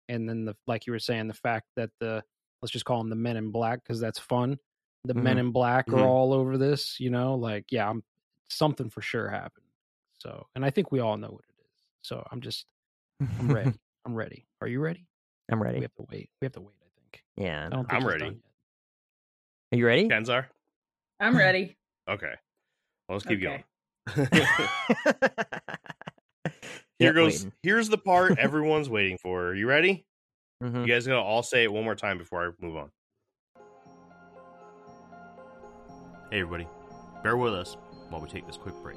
And then you were saying, the fact that let's just call them the men in black, because that's fun. The men in black are all over this, something for sure happened. So, and I think we all know what it is. So I'm ready. I'm ready. Are you ready? I'm ready. We have to wait. Yeah, I'm ready. Are you ready, Kenzar? I'm ready. Okay, well, let's keep going. Here goes. Waiting. Here's the part everyone's waiting for. Are you ready? Mm-hmm. You guys gotta all say it one more time before I move on. Hey, everybody, bear with us while we take this quick break.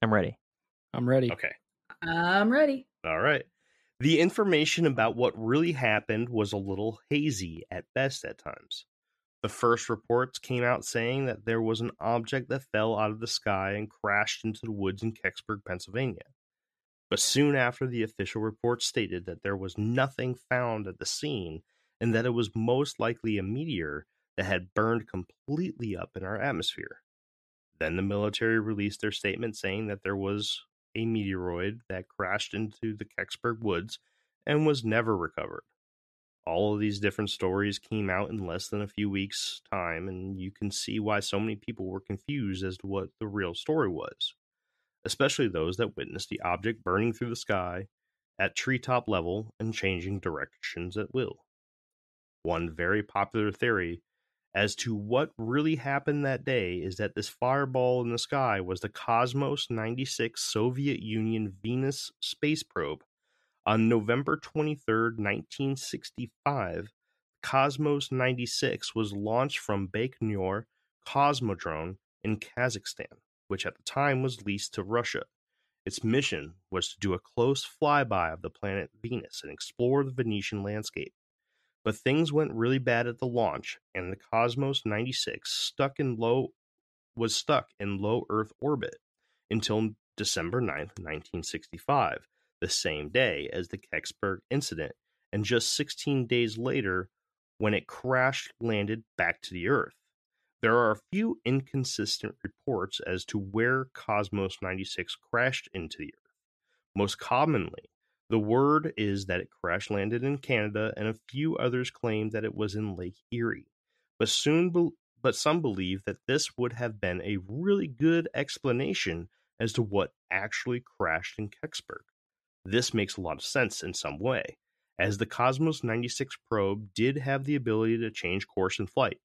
I'm ready. I'm ready. Okay. I'm ready. All right. The information about what really happened was a little hazy at best at times. The first reports came out saying that there was an object that fell out of the sky and crashed into the woods in Kecksburg, Pennsylvania. But soon after, the official report stated that there was nothing found at the scene and that it was most likely a meteor that had burned completely up in our atmosphere. Then the military released their statement saying that there was a meteoroid that crashed into the Kecksburg woods and was never recovered. All of these different stories came out in less than a few weeks' time, and you can see why so many people were confused as to what the real story was. especially those that witnessed the object burning through the sky at treetop level and changing directions at will. One very popular theory as to what really happened that day is that this fireball in the sky was the Cosmos-96 Soviet Union Venus space probe. On November 23rd, 1965, Cosmos-96 was launched from Baikonur Cosmodrome in Kazakhstan, which at the time was leased to Russia. Its mission was to do a close flyby of the planet Venus and explore the Venetian landscape. But things went really bad at the launch, and the Cosmos-96 was stuck in low Earth orbit until December 9th, 1965, the same day as the Kecksburg incident, and just 16 days later when it crash-landed back to the Earth. There are a few inconsistent reports as to where Cosmos-96 crashed into the Earth. Most commonly, the word is that it crash-landed in Canada, and a few others claim that it was in Lake Erie. But some believe that this would have been a really good explanation as to what actually crashed in Kecksburg. This makes a lot of sense in some way, as the Cosmos-96 probe did have the ability to change course in flight.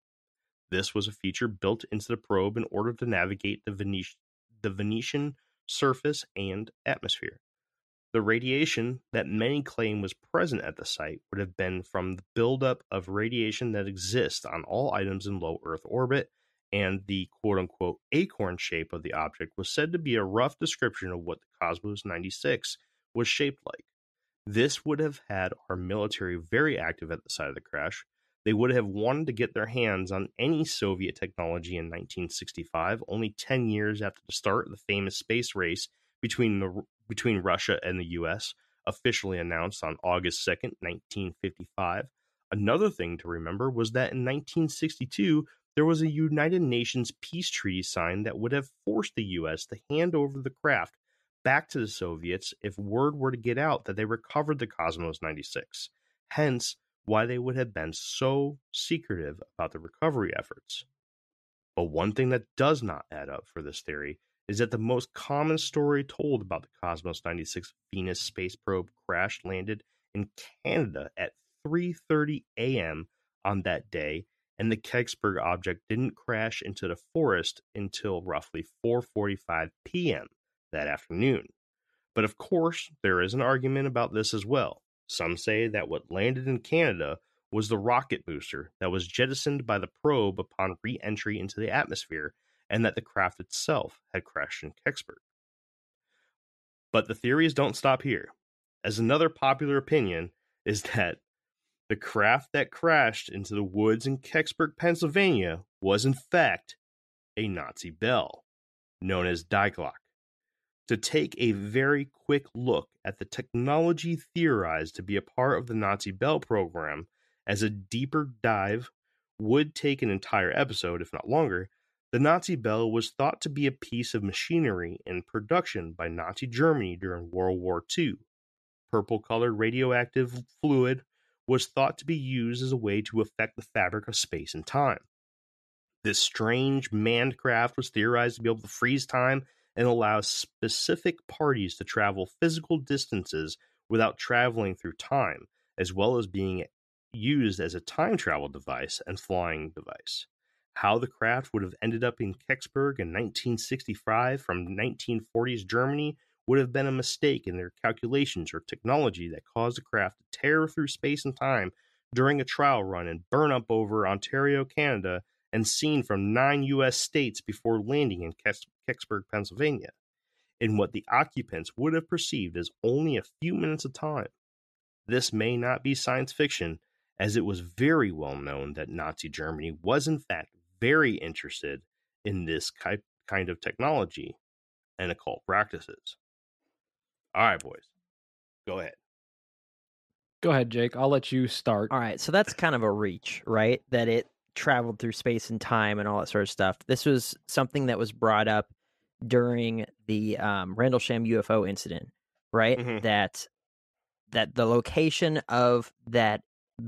This was a feature built into the probe in order to navigate the Venetian surface and atmosphere. The radiation that many claim was present at the site would have been from the buildup of radiation that exists on all items in low Earth orbit, and the quote-unquote acorn shape of the object was said to be a rough description of what the Cosmos-96 was shaped like. This would have had our military very active at the site of the crash. They would have wanted to get their hands on any Soviet technology in 1965, only 10 years after the start of the famous space race between Russia and the U.S., officially announced on August 2nd, 1955. Another thing to remember was that in 1962, there was a United Nations peace treaty signed that would have forced the U.S. to hand over the craft back to the Soviets if word were to get out that they recovered the Cosmos-96. Hence, why they would have been so secretive about the recovery efforts. But one thing that does not add up for this theory is that the most common story told about the Cosmos-96 Venus space probe crash landed in Canada at 3:30 a.m. on that day, and the Kecksburg object didn't crash into the forest until roughly 4:45 p.m. that afternoon. But of course, there is an argument about this as well. Some say that what landed in Canada was the rocket booster that was jettisoned by the probe upon re-entry into the atmosphere, and that the craft itself had crashed in Kecksburg. But the theories don't stop here, as another popular opinion is that the craft that crashed into the woods in Kecksburg, Pennsylvania, was in fact a Nazi bell, known as Die Glock. To take a very quick look at the technology theorized to be a part of the Nazi Bell program as a deeper dive would take an entire episode, if not longer. The Nazi Bell was thought to be a piece of machinery in production by Nazi Germany during World War II. Purple-colored radioactive fluid was thought to be used as a way to affect the fabric of space and time. This strange manned craft was theorized to be able to freeze time and allows specific parties to travel physical distances without traveling through time, as well as being used as a time travel device and flying device. How the craft would have ended up in Kecksburg in 1965 from 1940s Germany would have been a mistake in their calculations or technology that caused the craft to tear through space and time during a trial run and burn up over Ontario, Canada, and seen from 9 U.S. states before landing in Kecksburg, Pennsylvania, in what the occupants would have perceived as only a few minutes of time. This may not be science fiction, as it was very well known that Nazi Germany was in fact very interested in this kind of technology and occult practices. All right, boys, go ahead. Go ahead, Jake. I'll let you start. All right, so that's kind of a reach, right? That it traveled through space and time and all that sort of stuff. This was something that was brought up during the Rendlesham UFO incident, right? Mm-hmm. That the location of that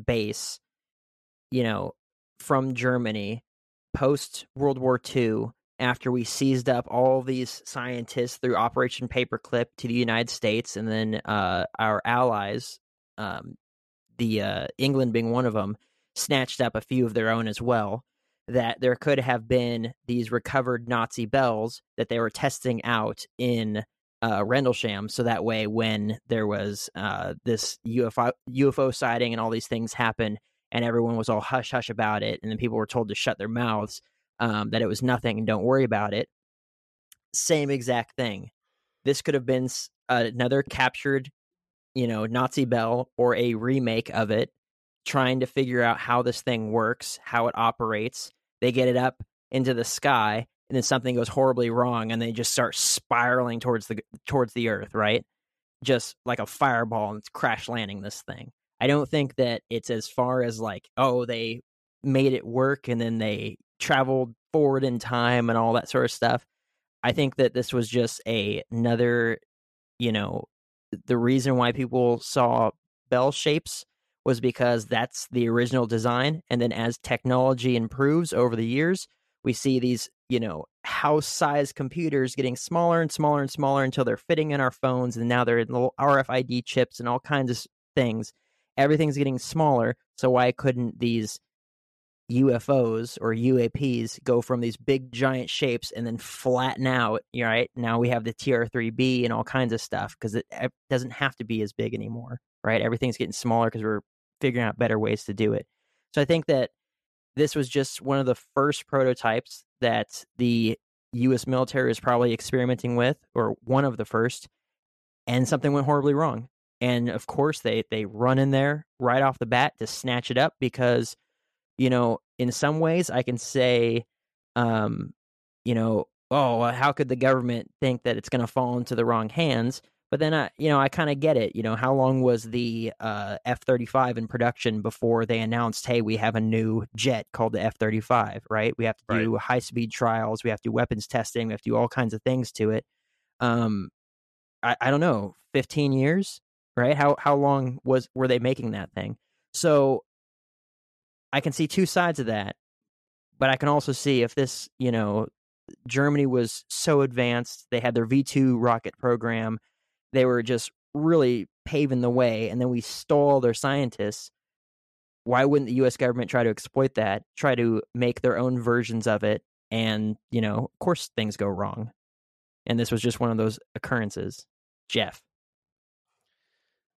base, from Germany post World War II after we seized up all these scientists through Operation Paperclip to the United States, and then our allies, England being one of them, snatched up a few of their own as well, that there could have been these recovered Nazi bells that they were testing out in Rendlesham, so that way when there was this UFO sighting and all these things happen, and everyone was all hush-hush about it, and then people were told to shut their mouths, that it was nothing and don't worry about it. Same exact thing. This could have been another captured, Nazi bell, or a remake of it, trying to figure out how this thing works, how it operates. They get it up into the sky, and then something goes horribly wrong, and they just start spiraling towards the Earth, right? Just like a fireball, and it's crash landing this thing. I don't think that it's as far as like, oh, they made it work, and then they traveled forward in time and all that sort of stuff. I think that this was just another, the reason why people saw bell shapes was because that's the original design. And then as technology improves over the years, we see these, house-sized computers getting smaller and smaller and smaller until they're fitting in our phones. And now they're in little RFID chips and all kinds of things. Everything's getting smaller. So why couldn't these UFOs or UAPs go from these big giant shapes and then flatten out? Right? Now we have the TR-3B and all kinds of stuff, because it doesn't have to be as big anymore, right? Everything's getting smaller because we're figuring out better ways to do it. So I think that this was just one of the first prototypes that the U.S. military was probably experimenting with, or one of the first, and something went horribly wrong. And of course, they run in there right off the bat to snatch it up because, in some ways I can say, oh, how could the government think that it's going to fall into the wrong hands? But then I kind of get it. How long was the F-35 in production before they announced, hey, we have a new jet called the F-35, right? We have to do high-speed trials. We have to do weapons testing. We have to do all kinds of things to it. I don't know, 15 years, right? How long were they making that thing? So I can see two sides of that, but I can also see if this, Germany was so advanced, they had their V2 rocket program, they were just really paving the way, and then we stole their scientists. Why wouldn't the U.S. government try to exploit that, try to make their own versions of it? And, of course things go wrong. And this was just one of those occurrences. Jeff.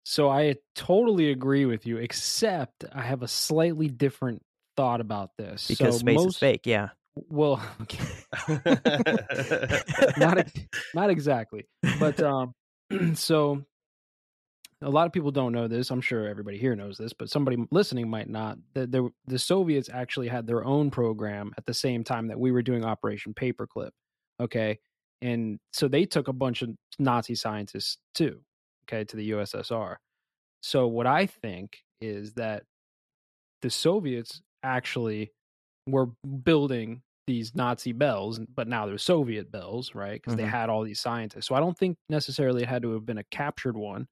So I totally agree with you, except I have a slightly different thought about this. Because space is fake, yeah. Well, okay. not exactly. But, so a lot of people don't know this. I'm sure everybody here knows this, but somebody listening might not. The Soviets actually had their own program at the same time that we were doing Operation Paperclip. Okay. And so they took a bunch of Nazi scientists too, okay, to the USSR. So what I think is that the Soviets actually were building these Nazi bells, but now they're Soviet bells, right? Because they had all these scientists. So I don't think necessarily it had to have been a captured one,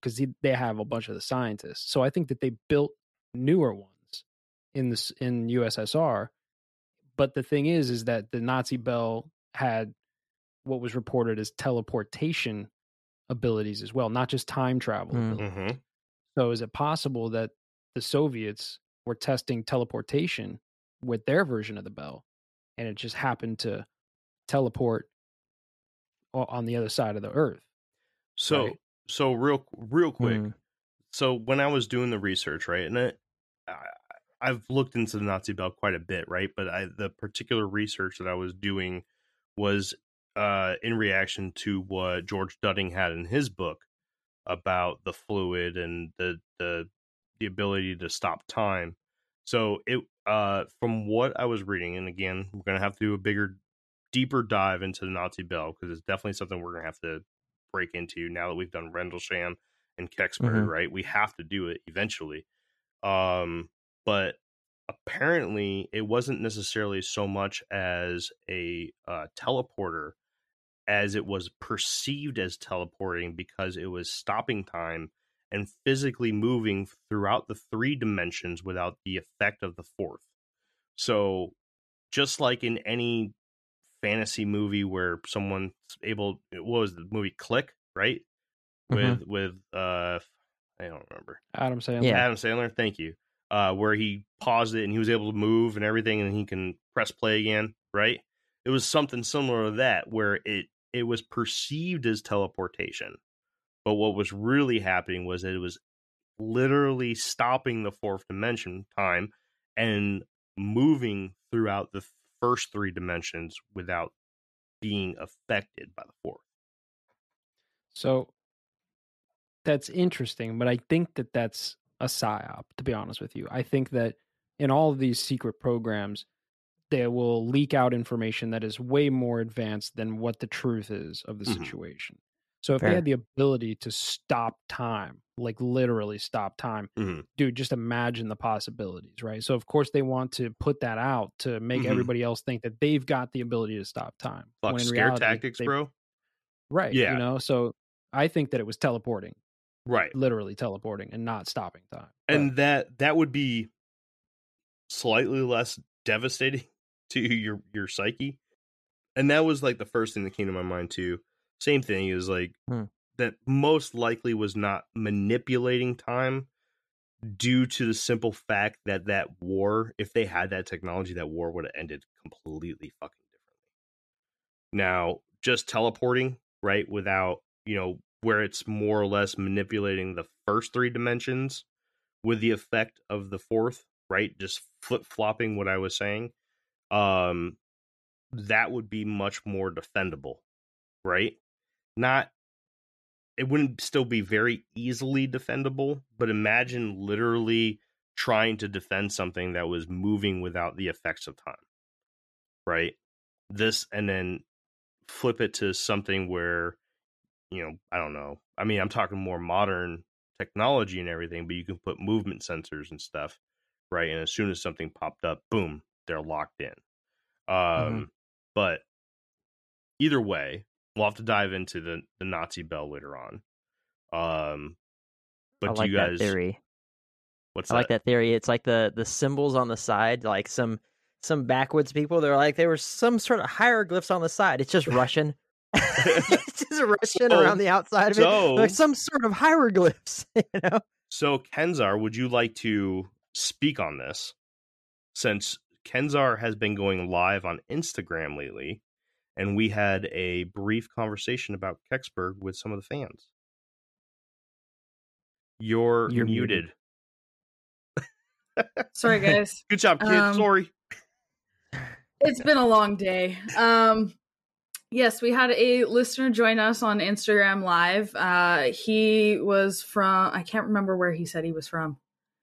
because they have a bunch of the scientists. So I think that they built newer ones in USSR. But the thing is that the Nazi bell had what was reported as teleportation abilities as well, not just time travel abilities. So is it possible that the Soviets were testing teleportation with their version of the bell, and it just happened to teleport on the other side of the Earth? So, right? So real quick. So when I was doing the research, right, and I've looked into the Nazi bell quite a bit, right, but the particular research that I was doing was in reaction to what George Dudding had in his book about the fluid and the ability to stop time. So it, from what I was reading, and again, we're going to have to do a bigger, deeper dive into the Nazi bell, because it's definitely something we're going to have to break into now that we've done Rendlesham and Kecksburg, right? We have to do it eventually. But apparently it wasn't necessarily so much as a teleporter as it was perceived as teleporting, because it was stopping time and physically moving throughout the three dimensions without the effect of the fourth. So just like in any fantasy movie where someone's able, what was the movie, Click, right? Mm-hmm. With I don't remember. Adam Sandler. Yeah. Adam Sandler. Thank you. Where he paused it and he was able to move and everything, and he can press play again. Right. It was something similar to that, where it was perceived as teleportation, but what was really happening was that it was literally stopping the fourth dimension time and moving throughout the first three dimensions without being affected by the fourth. So that's interesting, but I think that that's a psyop, to be honest with you. I think that in all of these secret programs, they will leak out information that is way more advanced than what the truth is of the situation. So if they had the ability to stop time, like literally stop time, dude, just imagine the possibilities, right? So of course they want to put that out to make everybody else think that they've got the ability to stop time. Fuck, scare tactics, bro. Right. Yeah. You know, so I think that it was teleporting. Right. Literally teleporting and not stopping time. And but that would be slightly less devastating to your psyche. And that was like the first thing that came to my mind too. Same thing is like that most likely was not manipulating time, due to the simple fact that that war, if they had that technology, that war would have ended completely fucking differently. Now, just teleporting, right, without, you know, where it's more or less manipulating the first three dimensions with the effect of the fourth, right? Just flip-flopping what I was saying. That would be much more defendable, right? It wouldn't still be very easily defendable, but imagine literally trying to defend something that was moving without the effects of time, right? This, and then flip it to something where, you know, I don't know. I mean, I'm talking more modern technology and everything, but you can put movement sensors and stuff, right? And as soon as something popped up, boom, they're locked in. But either way, we'll have to dive into the Nazi bell later on. But I like you guys, that theory. What's I that? Like that theory. It's like the symbols on the side, like some backwoods people. They're like, there were some sort of hieroglyphs on the side. It's just Russian. It's just Russian around the outside of it, like some sort of hieroglyphs, you know. So Kenzar, would you like to speak on this, since Kenzar has been going live on Instagram lately, and we had a brief conversation about Kecksburg with some of the fans? You're muted. Sorry, guys. Good job, kid. Sorry. It's been a long day. Yes, we had a listener join us on Instagram Live. He was from, I can't remember where he said he was from.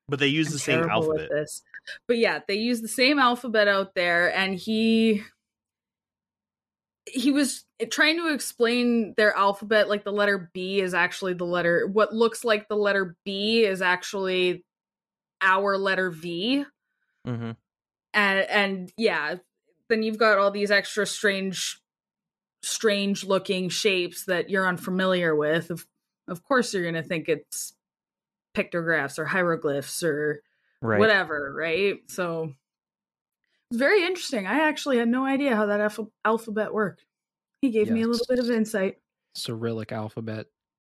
But they use the same alphabet. But yeah, they use the same alphabet out there. And he was trying to explain their alphabet. Like the letter B is actually the letter, what looks like the letter B is actually our letter V. Mm-hmm. And yeah, then you've got all these extra strange looking shapes that you're unfamiliar with. Of course you're going to think it's pictographs or hieroglyphs or whatever, right? So it's very interesting. I actually had no idea how that alphabet worked. He gave me a little bit of insight. Cyrillic alphabet.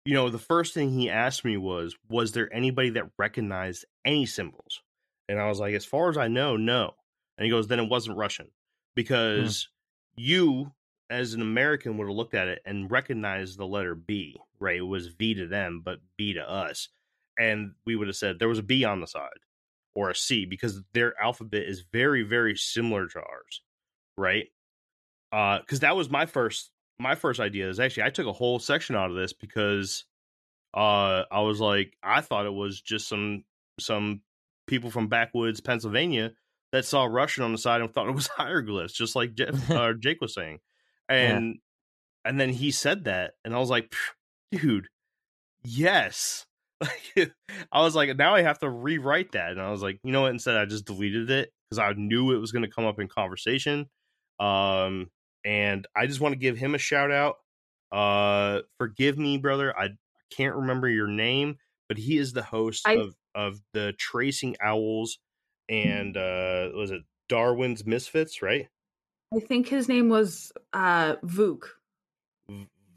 You know, the first thing he asked me was there anybody that recognized any symbols? And I was like, as far as I know, no. And he goes, then it wasn't Russian, because you as an American would have looked at it and recognized the letter B, right? It was V to them, but B to us. And we would have said there was a B on the side or a C, because their alphabet is very, very similar to ours. Right. Cause that was my first idea is actually, I took a whole section out of this because I was like, I thought it was just some people from backwoods, Pennsylvania that saw Russian on the side and thought it was hieroglyphs, just like Jake was saying. And then he said that, and I was like, dude, yes. I was like, now I have to rewrite that. And I was like, you know what? Instead, I just deleted it because I knew it was going to come up in conversation. And I just want to give him a shout out. Forgive me, brother. I can't remember your name, but he is the host of the Tracing Owls and was it Darwin's Misfits, right? I think his name was Vuk.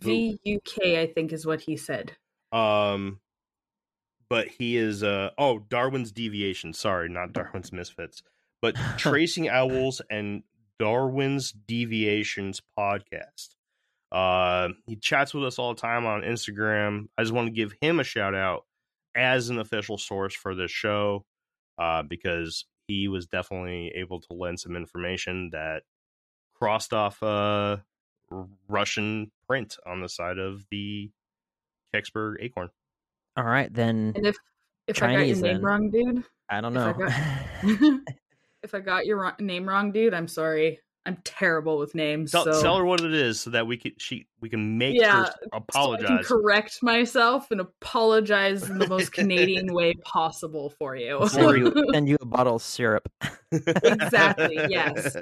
V-U-K, I think, is what he said. But he is... Darwin's Deviation. Sorry, not Darwin's Misfits. But Tracing Owls and Darwin's Deviations podcast. He chats with us all the time on Instagram. I just want to give him a shout out as an official source for this show, because he was definitely able to lend some information that crossed off Russian print on the side of the Kecksburg Acorn. All right, then. And if Chinese, I got your name wrong, dude, I don't know. If I got your name wrong, dude, I'm sorry. I'm terrible with names. Tell her what it is so that we can make her apologize. So I can correct myself and apologize in the most Canadian way possible for you. Send you a bottle of syrup. Exactly. Yes.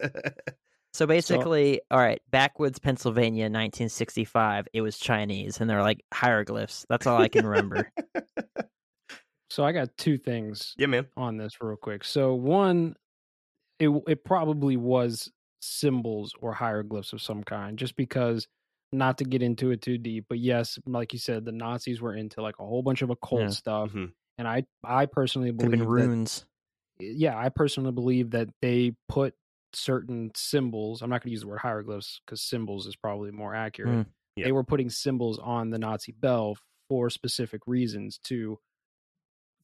So basically, all right, Backwoods, Pennsylvania, 1965. It was Chinese, and they're like hieroglyphs. That's all I can remember. So I got two things on this real quick. So one, it probably was symbols or hieroglyphs of some kind, just because, not to get into it too deep, but yes, like you said, the Nazis were into like a whole bunch of occult stuff. Mm-hmm. And I personally believe that, runes. Yeah, I personally believe that they put certain symbols. I'm not going to use the word hieroglyphs because symbols is probably more accurate. Mm. Yeah. They were putting symbols on the Nazi bell for specific reasons,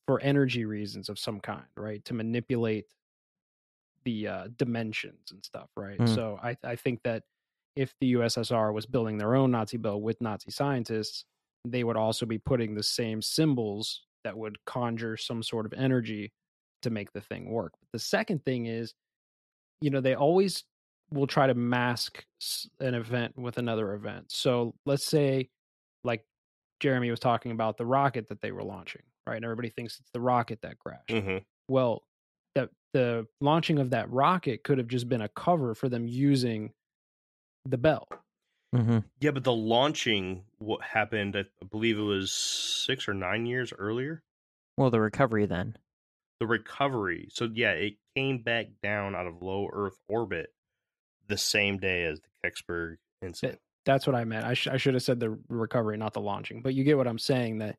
for energy reasons of some kind, right? To manipulate the dimensions and stuff, right? Mm. So I think that if the USSR was building their own Nazi bell with Nazi scientists, they would also be putting the same symbols that would conjure some sort of energy to make the thing work. But the second thing is, they always will try to mask an event with another event. So let's say, like Jeremy was talking about, the rocket that they were launching, right? And everybody thinks it's the rocket that crashed. Mm-hmm. Well, the launching of that rocket could have just been a cover for them using the bell. Mm-hmm. Yeah, but the launching, what happened, I believe it was 6 or 9 years earlier. Well, the recovery then. The recovery. So, yeah, it came back down out of low Earth orbit the same day as the Kecksburg incident. That's what I meant. I should have said the recovery, not the launching. But you get what I'm saying, that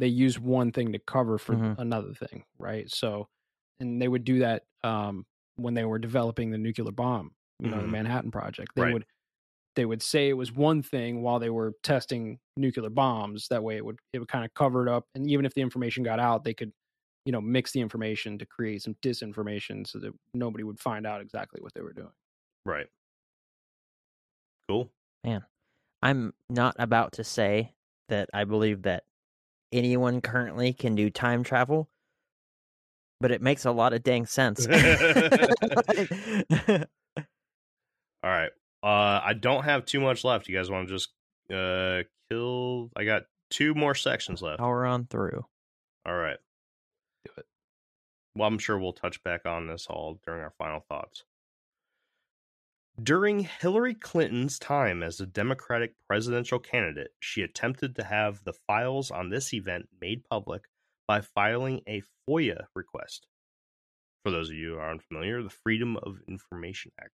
they use one thing to cover for another thing, right? So... And they would do that when they were developing the nuclear bomb, the Manhattan Project. They would say it was one thing while they were testing nuclear bombs. That way, it would kind of cover it up. And even if the information got out, they could, mix the information to create some disinformation so that nobody would find out exactly what they were doing. Right. Cool. Man, I'm not about to say that I believe that anyone currently can do time travel, but it makes a lot of dang sense. All right. I don't have too much left. You guys want to just kill? I got two more sections left. Power on through. All right. Do it. Well, I'm sure we'll touch back on this all during our final thoughts. During Hillary Clinton's time as a Democratic presidential candidate, she attempted to have the files on this event made public by filing a FOIA request. For those of you who are unfamiliar, the Freedom of Information Act.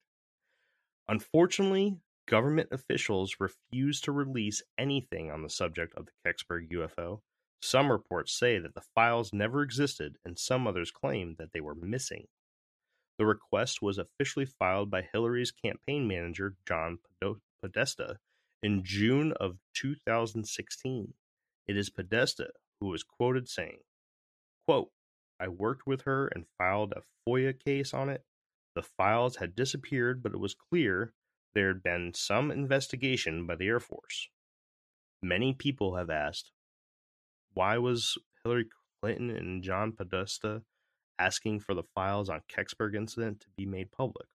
Unfortunately, government officials refused to release anything on the subject of the Kecksburg UFO. Some reports say that the files never existed, and some others claim that they were missing. The request was officially filed by Hillary's campaign manager, John Podesta, in June of 2016. It is Podesta who was quoted saying, quote, "I worked with her and filed a FOIA case on it. The files had disappeared, but it was clear there had been some investigation by the Air Force. Many people have asked, why was Hillary Clinton and John Podesta asking for the files on Kecksburg incident to be made public?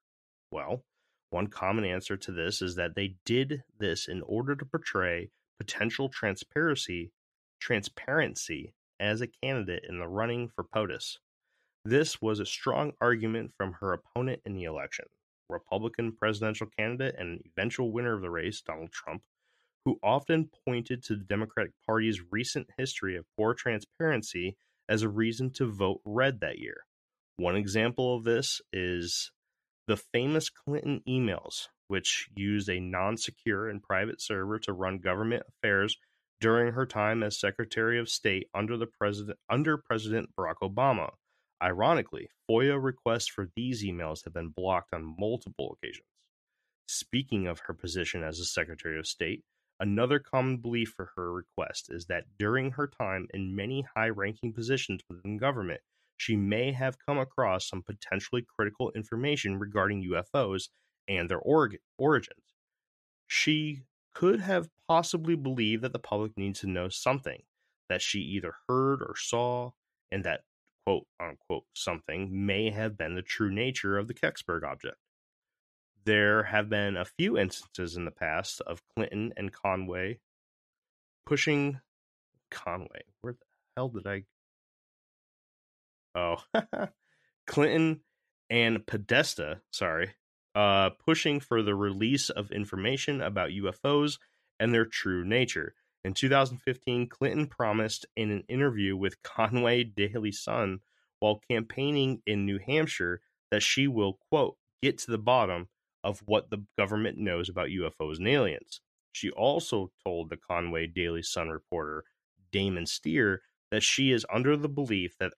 Well, one common answer to this is that they did this in order to portray potential transparency as a candidate in the running for POTUS. This was a strong argument from her opponent in the election, Republican presidential candidate and eventual winner of the race, Donald Trump, who often pointed to the Democratic Party's recent history of poor transparency as a reason to vote red that year. One example of this is The famous Clinton emails, which used a non-secure and private server to run government affairs during her time as Secretary of State under President Barack Obama. Ironically, FOIA requests for these emails have been blocked on multiple occasions. Speaking of her position as a Secretary of State, another common belief for her request is that during her time in many high-ranking positions within government, she may have come across some potentially critical information regarding UFOs and their origins. She could have possibly believed that the public needs to know something that she either heard or saw, and that quote-unquote something may have been the true nature of the Kecksburg object. There have been a few instances in the past of Clinton and Conway pushing... Conway? Where the hell did I... Oh. Clinton and Podesta, pushing for the release of information about UFOs and their true nature. In 2015, Clinton promised in an interview with Conway Daily Sun while campaigning in New Hampshire that she will, quote, get to the bottom of what the government knows about UFOs and aliens. She also told the Conway Daily Sun reporter Damon Steer that she is under the belief that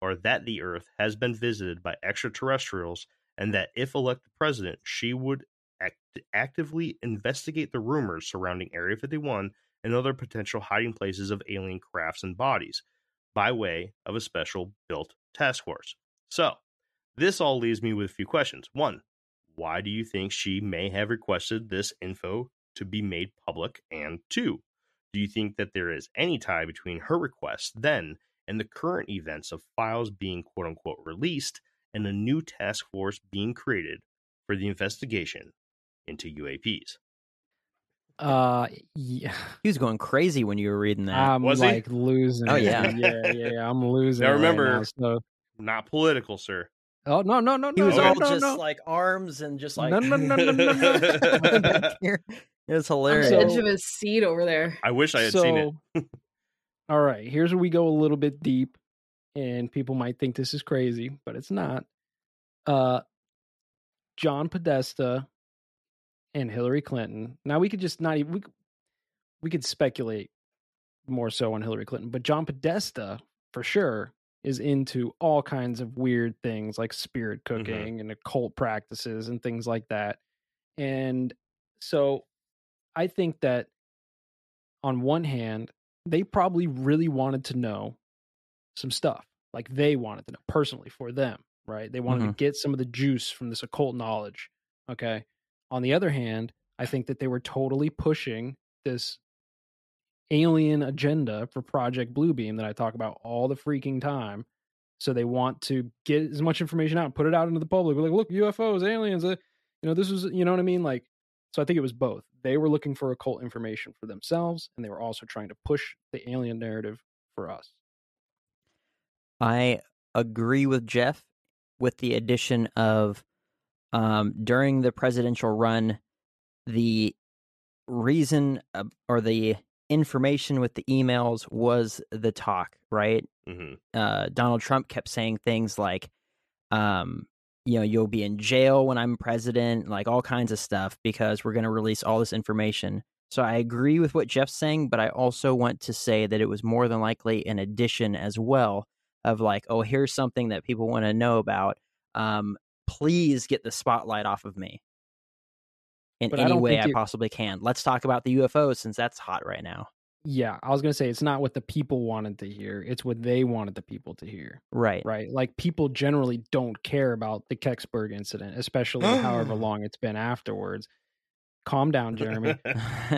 the Earth has been visited by extraterrestrials, and that if elected president, she would actively investigate the rumors surrounding Area 51 and other potential hiding places of alien crafts and bodies, by way of a special built task force. So, this all leaves me with a few questions. One, why do you think she may have requested this info to be made public? And two, do you think that there is any tie between her request then and the current events of files being quote-unquote released and a new task force being created for the investigation into UAPs? Yeah. He was going crazy when you were reading that. I'm was he? Losing. Oh, yeah. Yeah. I'm losing. Now remember, right now, so. Not political, sir. Oh, no. He was like arms and just like... No. It was hilarious. On the edge of his seat over there. I wish I had seen it. All right, here's where we go a little bit deep, and people might think this is crazy, but it's not. John Podesta and Hillary Clinton. Now, we could just not even... We could speculate more so on Hillary Clinton, but John Podesta, for sure, is into all kinds of weird things like spirit cooking and occult practices and things like that. And so I think that on one hand, they probably really wanted to know some stuff. Like they wanted to know personally for them, right? They wanted to get some of the juice from this occult knowledge. Okay. On the other hand, I think that they were totally pushing this alien agenda for Project Bluebeam that I talk about all the freaking time. So they want to get as much information out and put it out into the public. We're like, look, UFOs, aliens, this was, you know what I mean? Like, so I think it was both. They were looking for occult information for themselves, and they were also trying to push the alien narrative for us. I agree with Jeff, with the addition of during the presidential run, the reason or the information with the emails was the talk, right? Donald Trump kept saying things like, you'll be in jail when I'm president, like all kinds of stuff, because we're going to release all this information. So I agree with what Jeff's saying, but I also want to say that it was more than likely an addition as well of like, oh, here's something that people want to know about. Please get the spotlight off of me in any way I possibly can. Let's talk about the UFOs since that's hot right now. Yeah, I was going to say, it's not what the people wanted to hear. It's what they wanted the people to hear. Right. Right. Like, people generally don't care about the Kecksburg incident, especially however long it's been afterwards. Calm down, Jeremy.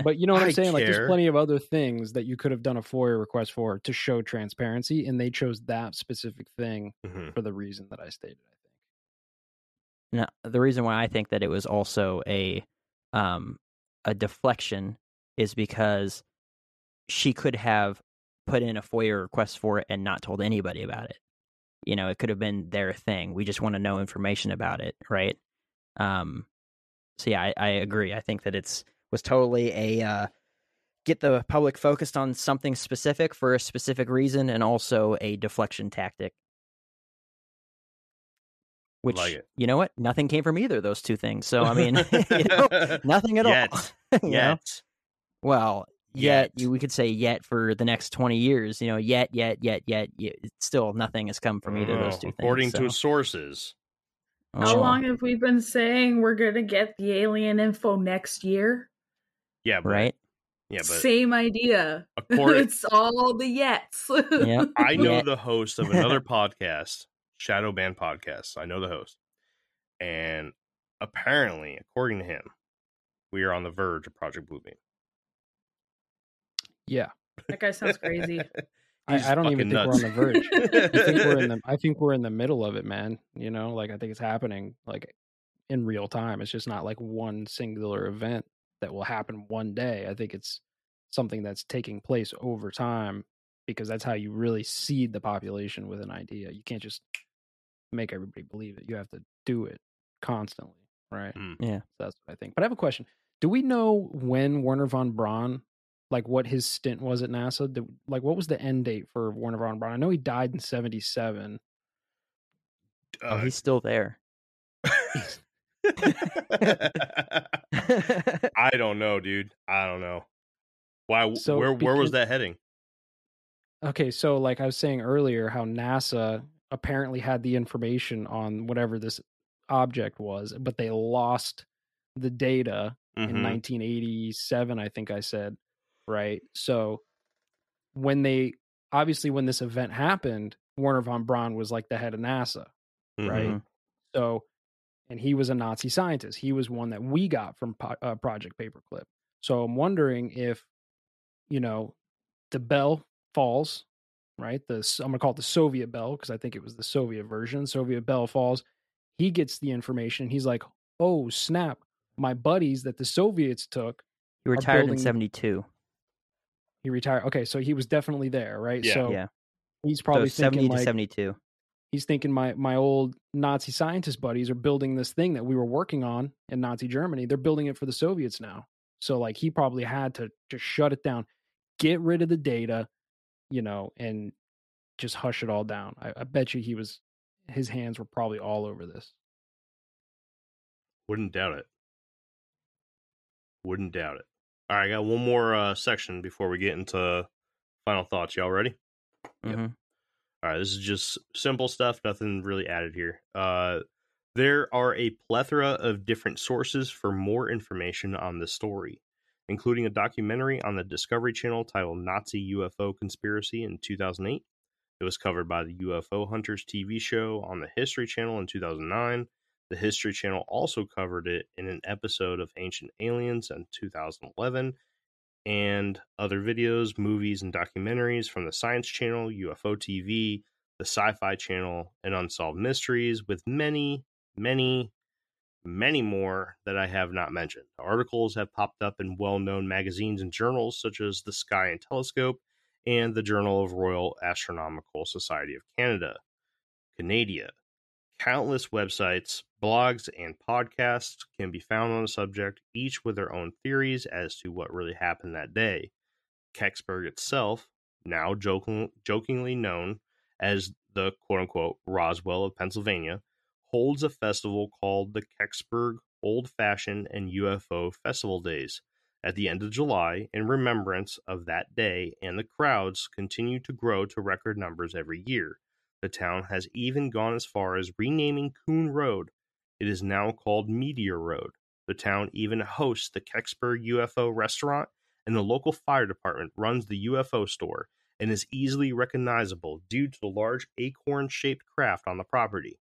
But you know what I'm saying? Like, there's plenty of other things that you could have done a FOIA request for to show transparency, and they chose that specific thing for the reason that I stated, I think. Now, the reason why I think that it was also a deflection is because she could have put in a FOIA request for it and not told anybody about it. You know, it could have been their thing. We just want to know information about it, right? So yeah, I agree. I think that was totally a get the public focused on something specific for a specific reason, and also a deflection tactic. Which, like it. You know what? Nothing came from either of those two things. So, I mean, you know, nothing at yet. All. You yet. Know? Well, yet. Yet, we could say yet for the next 20 years, you know, yet. Still nothing has come from either of those two things. According to sources. How long have we been saying we're going to get the alien info next year? Yeah, but, right? Yeah, but same idea. It's all the yets. Yeah. I know the host of another podcast, Shadow Band Podcast. I know the host. And apparently, according to him, we are on the verge of Project Bluebeam. Yeah. That guy sounds crazy. I don't even think nuts. We're on the verge. I think we're in the middle of it, man. You know, like I think it's happening like in real time. It's just not like one singular event that will happen one day. I think it's something that's taking place over time because that's how you really seed the population with an idea. You can't just make everybody believe it. You have to do it constantly, right? Mm. Yeah. So that's what I think. But I have a question. Do we know when Wernher von Braun, like what his stint was at NASA? Like what was the end date for Wernher von Braun? I know he died in 77. Oh, he's still there. I don't know, dude. I don't know. Why? So where was that heading? Okay, so like I was saying earlier, how NASA apparently had the information on whatever this object was, but they lost the data in 1987, I think I said. Right. So when this event happened, Wernher von Braun was like the head of NASA. Right. Mm-hmm. So, and he was a Nazi scientist. He was one that we got from Project Paperclip. So I'm wondering if, you know, the bell falls, right? I'm going to call it the Soviet bell, because I think it was the Soviet version. Soviet bell falls. He gets the information. He's like, oh, snap. My buddies that the Soviets took. He retired in 72. He retired. Okay, so he was definitely there, right? Yeah. So he's probably thinking 70 to like 72. He's thinking my old Nazi scientist buddies are building this thing that we were working on in Nazi Germany. They're building it for the Soviets now. So like he probably had to just shut it down, get rid of the data, you know, and just hush it all down. I bet you his hands were probably all over this. Wouldn't doubt it. Wouldn't doubt it. All right, I got one more section before we get into final thoughts. Y'all ready? Mm-hmm. Yep. All right, this is just simple stuff. Nothing really added here. There are a plethora of different sources for more information on this story, including a documentary on the Discovery Channel titled Nazi UFO Conspiracy in 2008. It was covered by the UFO Hunters TV show on the History Channel in 2009. The History Channel also covered it in an episode of Ancient Aliens in 2011, and other videos, movies, and documentaries from the Science Channel, UFO TV, the Sci-Fi Channel, and Unsolved Mysteries, with many, many, many more that I have not mentioned. Articles have popped up in well-known magazines and journals such as The Sky and Telescope and the Journal of Royal Astronomical Society of Canada. Countless websites, blogs, and podcasts can be found on the subject, each with their own theories as to what really happened that day. Kecksburg itself, now jokingly known as the quote-unquote Roswell of Pennsylvania, holds a festival called the Kecksburg Old Fashioned and UFO Festival Days at the end of July in remembrance of that day, and the crowds continue to grow to record numbers every year. The town has even gone as far as renaming Coon Road. It is now called Meteor Road. The town even hosts the Kecksburg UFO restaurant, and the local fire department runs the UFO store and is easily recognizable due to the large acorn-shaped craft on the property.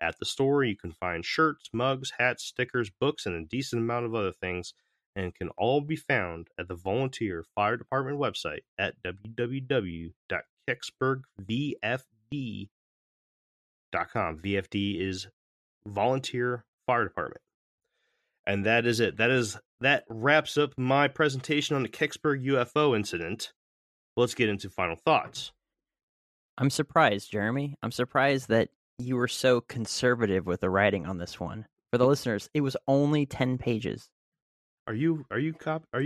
At the store, you can find shirts, mugs, hats, stickers, books, and a decent amount of other things, and can all be found at the volunteer fire department website at www.kecksburgvfd.com. VFD is Volunteer Fire Department. And that is it. That wraps up my presentation on the Kecksburg UFO incident. Let's get into final thoughts. I'm surprised, Jeremy. I'm surprised that you were so conservative with the writing on this one. For the listeners, it was only 10 pages. Are you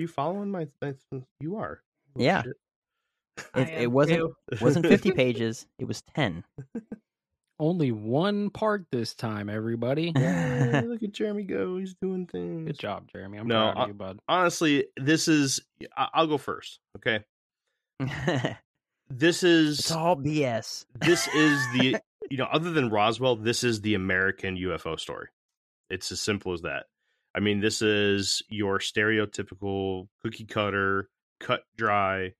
following my? You are. Oh, yeah. Shit. It wasn't 50 pages. It was 10. Only one part this time, everybody. Yeah, look at Jeremy go. He's doing things. Good job, Jeremy. I'm proud of you, bud. Honestly, this is... I'll go first, okay? This is... It's all BS. This is the... You know, other than Roswell, this is the American UFO story. It's as simple as that. I mean, this is your stereotypical cookie-cutter, cut-dry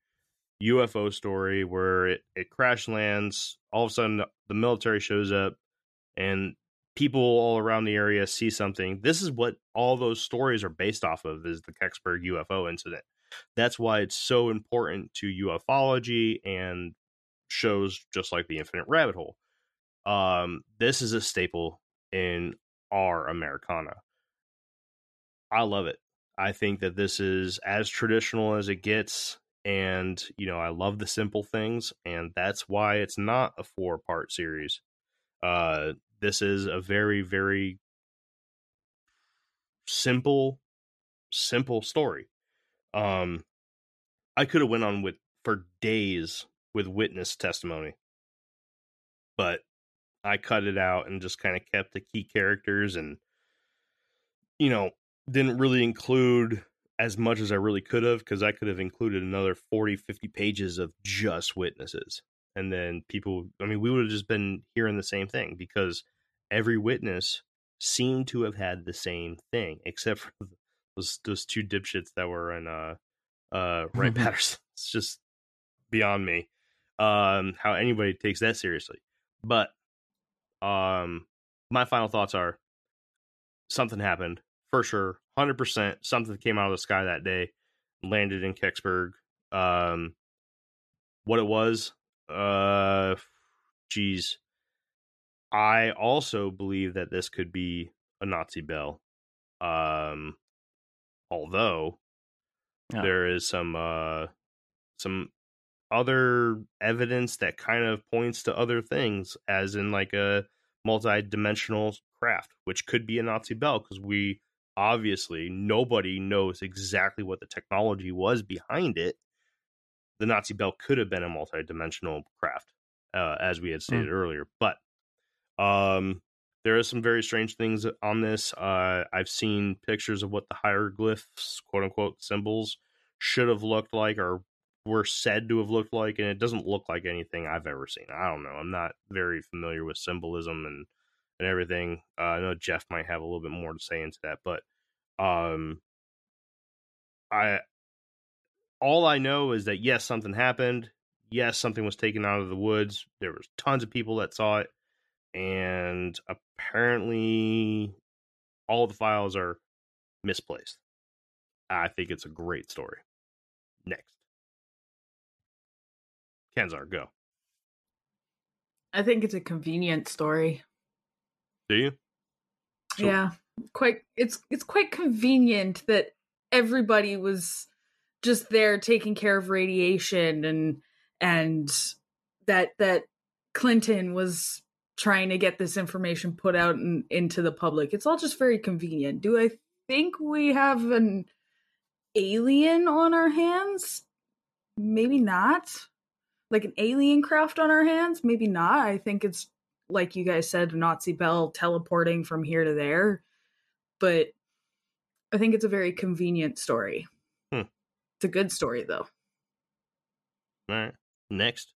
UFO story where it crash lands. All of a sudden, the military shows up and people all around the area see something. This is what all those stories are based off of, is the Kecksburg UFO incident. That's why it's so important to ufology and shows just like the Infinite Rabbit Hole. This is a staple in our Americana. I love it. I think that this is as traditional as it gets. And, you know, I love the simple things, and that's why it's not a 4-part series. This is a very, very simple story. I could have went on for days with witness testimony, but I cut it out and just kind of kept the key characters and, you know, didn't really include as much as I really could have, because I could have included another 40-50 pages of just witnesses. And then people, I mean, we would have just been hearing the same thing, because every witness seemed to have had the same thing, except for those 2 dipshits that were in Wright-Patterson. It's just beyond me how anybody takes that seriously. But my final thoughts are, something happened. For sure, 100%, something came out of the sky that day, landed in Kecksburg. What it was, geez. I also believe that this could be a Nazi bell. Although there is some other evidence that kind of points to other things, as in like a multi-dimensional craft, which could be a Nazi bell, because we obviously, nobody knows exactly what the technology was behind it. The Nazi bell could have been a multi-dimensional craft, as we had stated earlier. But there are some very strange things on this. I've seen pictures of what the hieroglyphs, quote-unquote, symbols should have looked like, or were said to have looked like, and it doesn't look like anything I've ever seen. I don't know. I'm not very familiar with symbolism and everything. I know Jeff might have a little bit more to say into that, but all I know is that, yes, something happened. Yes, something was taken out of the woods. There was tons of people that saw it, and apparently all the files are misplaced. I think it's a great story. Next. Kenzar, go. I think it's a convenient story. Do you? Sure. Yeah, it's quite convenient that everybody was just there taking care of radiation, and that Clinton was trying to get this information put out into the public. It's all just very convenient. Do I think we have an alien on our hands? Maybe not. Like an alien craft on our hands? Maybe not. I think it's, like you guys said, Nazi bell teleporting from here to there. But I think it's a very convenient story. It's a good story, though. All right. Next.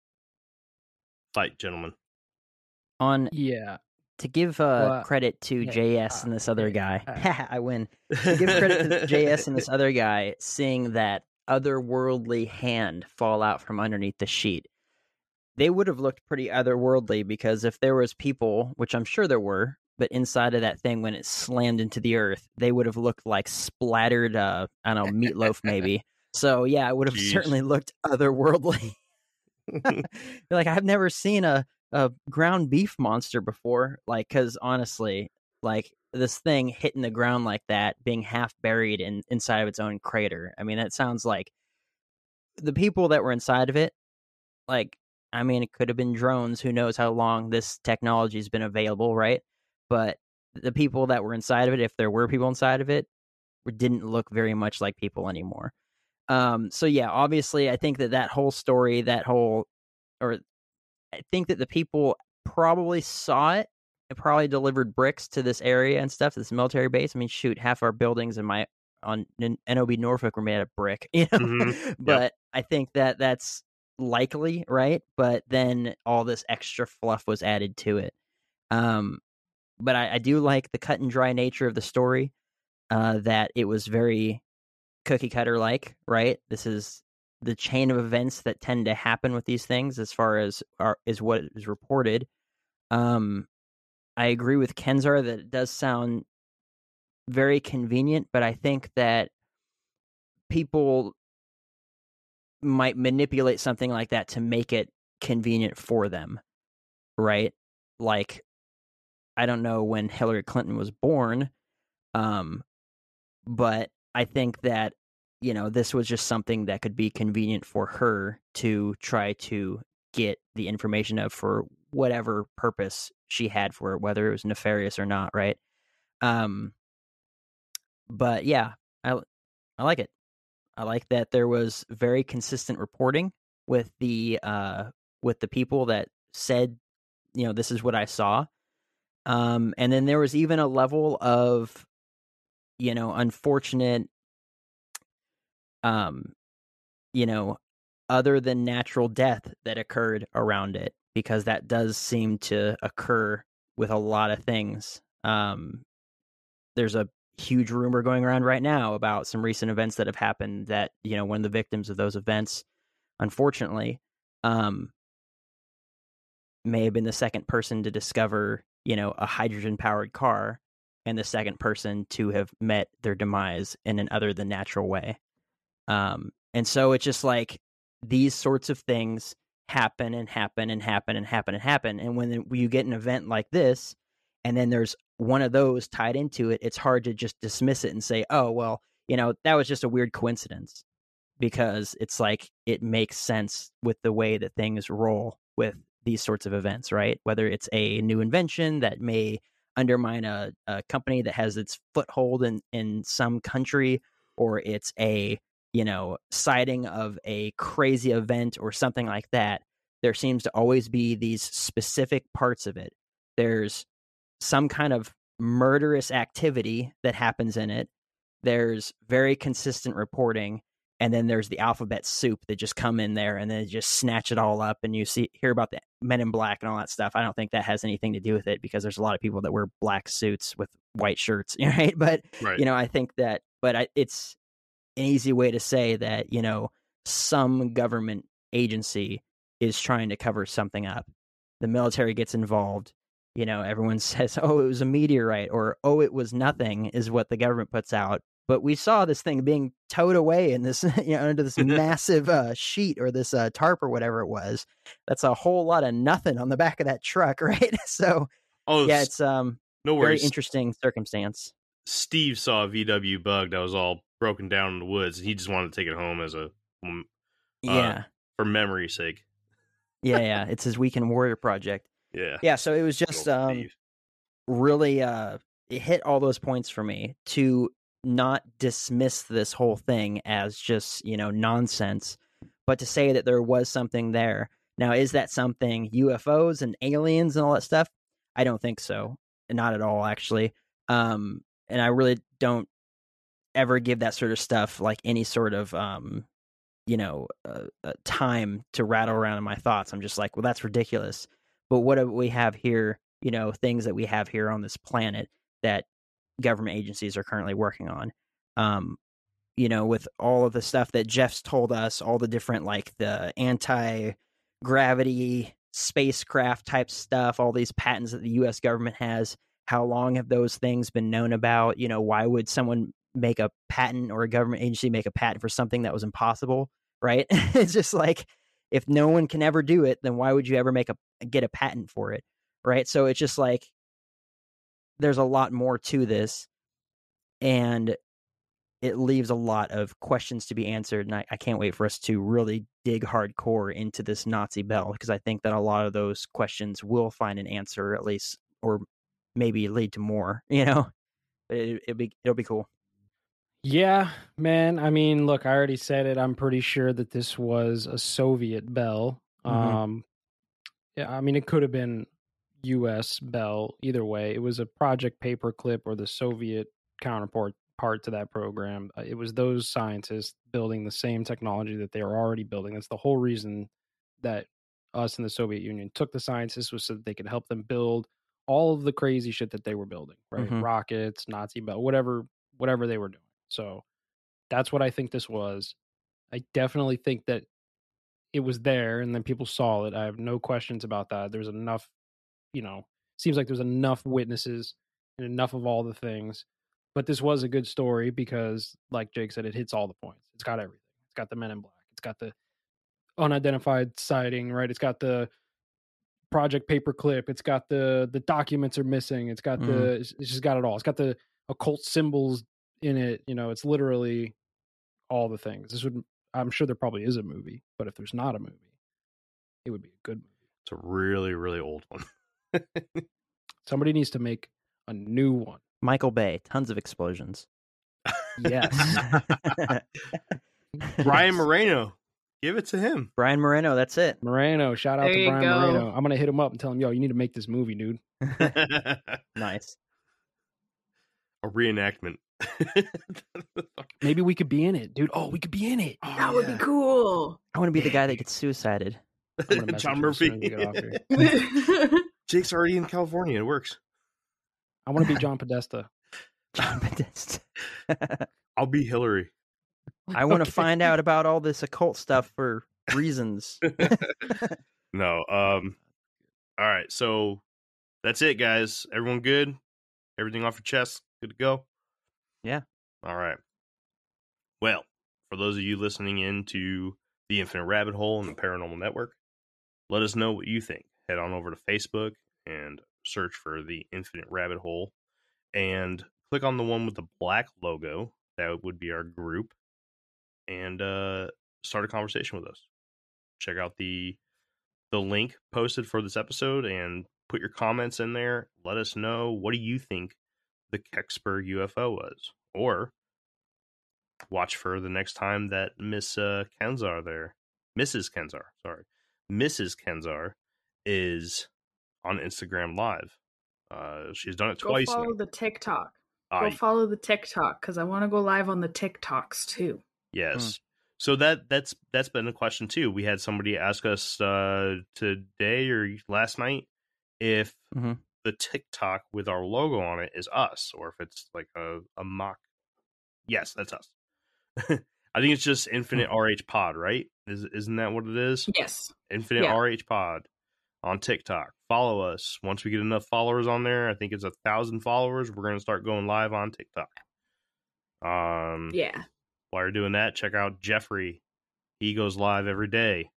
Fight, gentlemen. On. Yeah. To give credit to JS and this other guy. I win. To give credit to JS and this other guy, seeing that otherworldly hand fall out from underneath the sheet. They would have looked pretty otherworldly, because if there was people, which I'm sure there were, but inside of that thing when it slammed into the earth, they would have looked like splattered, I don't know, meatloaf maybe. So yeah, it would have certainly looked otherworldly. Like, I've never seen a ground beef monster before, like, because honestly, like, this thing hitting the ground like that, being half buried inside of its own crater. I mean, that sounds like the people that were inside of it, like, I mean, it could have been drones. Who knows how long this technology has been available, right? But the people that were inside of it, if there were people inside of it, didn't look very much like people anymore. So yeah, obviously, I think that whole story, I think that the people probably saw it. It probably delivered bricks to this area and stuff, to this military base. I mean, shoot, half our buildings in NOB Norfolk were made of brick, you know? Mm-hmm. But yep. I think that's likely, right? But then all this extra fluff was added to it. But I do like the cut and dry nature of the story, that it was very cookie cutter like, right? This is the chain of events that tend to happen with these things as far as is what is reported. I agree with Kenzar that it does sound very convenient, but I think that people might manipulate something like that to make it convenient for them, right? Like, I don't know when Hillary Clinton was born, but I think that, you know, this was just something that could be convenient for her to try to get the information of for whatever purpose she had for it, whether it was nefarious or not, right? But yeah, I like it. I like that there was very consistent reporting with the people that said, you know, this is what I saw. And then there was even a level of, you know, unfortunate, you know, other than natural death that occurred around it, because that does seem to occur with a lot of things. There's a huge rumor going around right now about some recent events that have happened that, you know, one of the victims of those events, unfortunately, may have been the second person to discover, you know, a hydrogen powered car, and the second person to have met their demise in an other than natural way. And so it's just like these sorts of things happen and happen and happen and happen and happen. And when you get an event like this, and then there's one of those tied into it, it's hard to just dismiss it and say, oh, well, you know, that was just a weird coincidence, because it's like, it makes sense with the way that things roll with these sorts of events, right? Whether it's a new invention that may undermine a company that has its foothold in some country, or it's a, you know, sighting of a crazy event or something like that, there seems to always be these specific parts of it. There's some kind of murderous activity that happens in it. There's very consistent reporting. And then there's the alphabet soup that just come in there and then just snatch it all up. And you hear about the Men in Black and all that stuff. I don't think that has anything to do with it, because there's a lot of people that wear black suits with white shirts, right? But, right. You know, I think that, it's an easy way to say that, you know, some government agency is trying to cover something up. The military gets involved. You know, everyone says, oh, it was a meteorite, or, oh, it was nothing, is what the government puts out. But we saw this thing being towed away in this, you know, under this massive sheet or this tarp or whatever it was. That's a whole lot of nothing on the back of that truck, right? So, yeah, it's no worries. Very interesting circumstance. Steve saw a VW bug that was all broken down in the woods, and he just wanted to take it home as a for memory's sake. Yeah, it's his Weekend Warrior project. Yeah. So it was just really it hit all those points for me to not dismiss this whole thing as just, you know, nonsense, but to say that there was something there. Now, is that something UFOs and aliens and all that stuff? I don't think so. Not at all, actually. And I really don't ever give that sort of stuff like any sort of, you know, time to rattle around in my thoughts. I'm just like, well, that's ridiculous. But what do we have here? You know, things that we have here on this planet that government agencies are currently working on. You know, with all of the stuff that Jeff's told us, all the different, like, the anti-gravity spacecraft type stuff, all these patents that the U.S. government has, how long have those things been known about? You know, why would someone make a patent, or a government agency make a patent for something that was impossible, right? It's just like, if no one can ever do it, then why would you ever get a patent for it, right? So it's just like, there's a lot more to this, and it leaves a lot of questions to be answered, and I can't wait for us to really dig hardcore into this Nazi bell, because I think that a lot of those questions will find an answer, at least, or maybe lead to more, you know? But it'll be cool. Yeah, man. I mean, look, I already said it. I'm pretty sure that this was a Soviet bell. Mm-hmm. Yeah, I mean, it could have been U.S. Bell. Either way, it was a Project Paperclip or the Soviet counterpart to that program. It was those scientists building the same technology that they were already building. That's the whole reason that us in the Soviet Union took the scientists, was so that they could help them build all of the crazy shit that they were building, right? Mm-hmm. Rockets, Nazi Bell, whatever they were doing. So that's what I think this was. I definitely think that it was there, and then people saw it. I have no questions about that. There's enough, seems like there's enough witnesses and enough of all the things. But this was a good story because, like Jake said, it hits all the points. It's got everything. It's got the men in black. It's got the unidentified sighting, right? It's got the Project Paperclip. It's got the documents are missing. It's got it's just got it all. It's got the occult symbols in it. It's literally all the things. I'm sure there probably is a movie, but if there's not a movie, it would be a good movie. It's a really, really old one. Somebody needs to make a new one. Michael Bay, tons of explosions. Yes. Brian Moreno. Give it to him. Brian Moreno, that's it. Moreno, shout out to Brian Moreno. I'm going to hit him up and tell him, yo, you need to make this movie, dude. Nice. A reenactment. Maybe we could be in it, dude. Oh, we could be in it. Oh, that would be cool. I want to be the guy that gets suicided. John Murphy. Jake's already in California. It works. I want to be John Podesta. John Podesta. I'll be Hillary. I want to find out about all this occult stuff for reasons. No. All right. So that's it, guys. Everyone good? Everything off your chest? Good to go? Yeah. All right. Well, for those of you listening in to the Infinite Rabbit Hole and the Paranormal Network, let us know what you think. Head on over to Facebook and search for the Infinite Rabbit Hole and click on the one with the black logo. That would be our group. And start a conversation with us. Check out the link posted for this episode and put your comments in there. Let us know, what do you think the Kecksburg UFO was? Or watch for the next time that Mrs. Kenzar is on Instagram Live. She's done it twice. Go follow the TikTok. Go follow the TikTok, because I want to go live on the TikToks too. Yes. So that's been a question too. We had somebody ask us today or last night if the TikTok with our logo on it is us, or if it's like a mock. Yes, that's us. I think it's just Infinite RH Pod, right? Isn't that what it is? Yes. Infinite RH Pod on TikTok. Follow us. Once we get enough followers on there, I think it's 1,000 followers, we're going to start going live on TikTok. Yeah. While you're doing that, check out Jeffrey. He goes live every day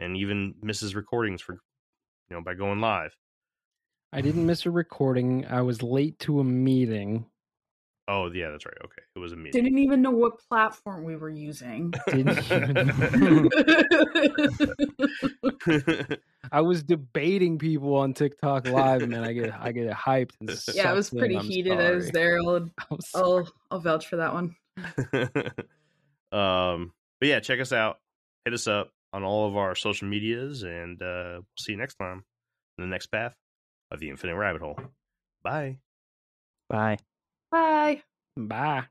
and even misses recordings for, by going live. I didn't miss a recording. I was late to a meeting. Oh, yeah, that's right. Okay. It was a meeting. Didn't even know what platform we were using. Didn't even. I was debating people on TikTok Live, and then I get hyped. And yeah, it was pretty heated. Sorry. I was there. I'll vouch for that one. But yeah, check us out. Hit us up on all of our social medias, and we'll see you next time in the next path of the Infinite Rabbit Hole. Bye. Bye. Bye. Bye.